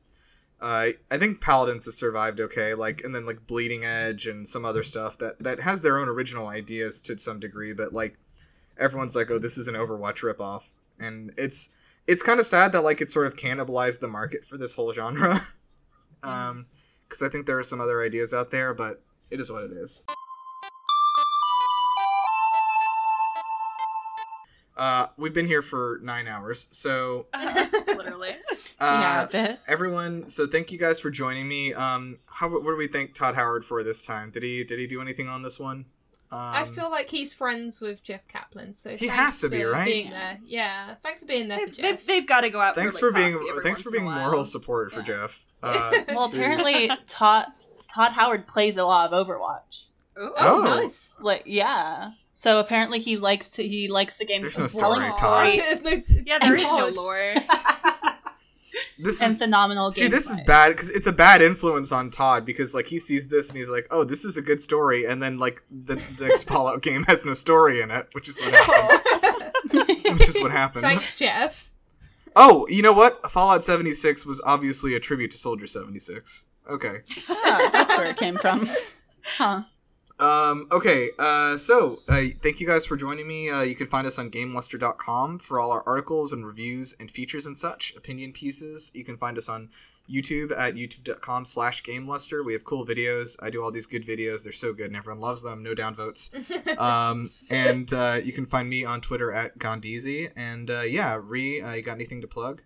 I think Paladins has survived okay, like, and then like Bleeding Edge and some other stuff that has their own original ideas to some degree, but like everyone's like, oh, this is an Overwatch ripoff, and it's kind of sad that, like, it sort of cannibalized the market for this whole genre. Because I think there are some other ideas out there, but it is what it is. We've been here for 9 hours, so... literally. Yeah, a bit. Everyone, so thank you guys for joining me. What do we thank Todd Howard for this time? Did he do anything on this one? I feel like he's friends with Jeff Kaplan, so he has to be, right? Being there. Yeah, thanks for being there for Jeff. They've got to go out. Thanks for like, being moral support for Jeff. Well, apparently Todd Howard plays a lot of Overwatch. Ooh, oh, nice! Like, yeah. So apparently he likes the game. There's no story, Todd. There is no lore. This is bad, because it's a bad influence on Todd, because like he sees this and he's like, oh, this is a good story, and then like the next Fallout game has no story in it, which is what happened. Thanks, Jeff. Oh, you know what? Fallout 76 was obviously a tribute to Soldier 76. Okay. Oh, that's where it came from. Huh. Okay, so thank you guys for joining me. You can find us on GameLuster.com for all our articles and reviews and features and such, opinion pieces. You can find us on YouTube at youtube.com/GameLuster. We have cool videos. I do all these good videos. They're so good, and everyone loves them. No downvotes. And you can find me on Twitter at Gondizi. And Ree, you got anything to plug?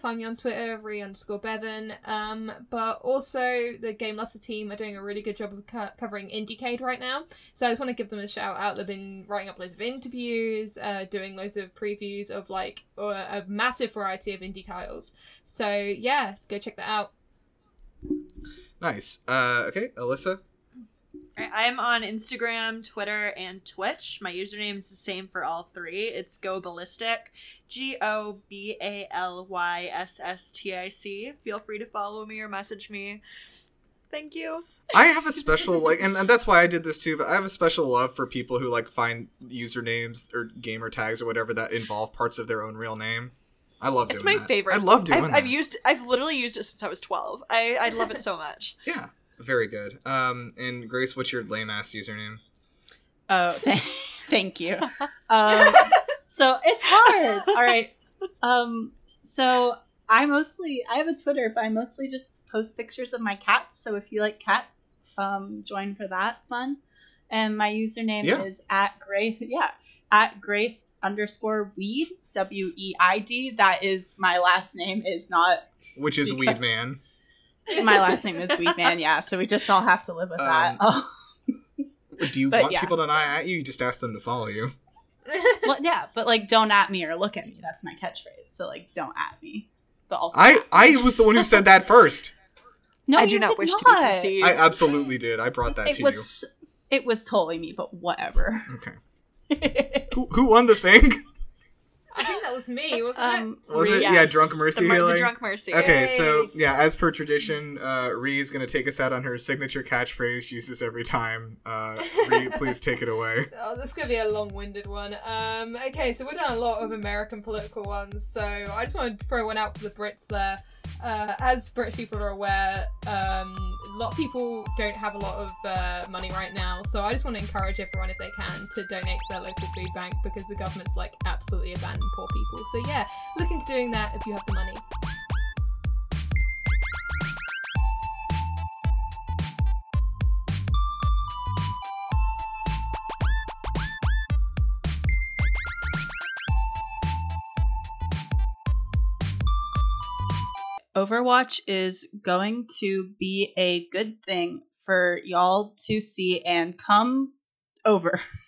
Find me on Twitter, Ree_Bevan. But also the Game Luster team are doing a really good job of covering IndieCade right now, so I just want to give them a shout out. They've been writing up loads of interviews, doing loads of previews of like a massive variety of indie titles, so yeah, go check that out. Nice. Okay, Alyssa. I'm on Instagram, Twitter, and Twitch. My username is the same for all three. It's Go Ballistic, GoBallystic. Feel free to follow me or message me. Thank you. I have a special, like, and that's why I did this too, but I have a special love for people who, like, find usernames or gamer tags or whatever that involve parts of their own real name. I love doing that. It's my favorite. I love doing that. I've literally used it since I was 12. I love it so much. Yeah. Very good. And Grace, what's your lame-ass username? Oh, thank you. So it's hard. All right. So I have a Twitter, but I mostly just post pictures of my cats. So if you like cats, join for that fun. And my username is at Grace_weed, WEID. That is my last name. Is not. Which is Weed Man. My last name is Weed Man, yeah, so we just all have to live with that. Do you want people to not at you? You just ask them to follow you. Well, yeah, but like, don't at me or look at me. That's my catchphrase. So like, don't at me. But also, I was the one who said that first. No, I do not wish to be conceived. I absolutely did. I brought that to you. It was totally me, but whatever. Okay. Who won the thing? I think that was me, wasn't it? Was it? Yes. Yeah, Drunk Mercy. The Drunk Mercy. Okay, so, yeah, as per tradition, Ree is going to take us out on her signature catchphrase she uses every time. Ree, please take it away. Oh, this is going to be a long-winded one. Okay, so we've done a lot of American political ones, so I just want to throw one out for the Brits there. As British people are aware, a lot of people don't have a lot of money right now, so I just want to encourage everyone, if they can, to donate to their local food bank, because the government's like absolutely abandoned poor people. So yeah, look into doing that if you have the money. Overwatch is going to be a good thing for y'all to see and come over.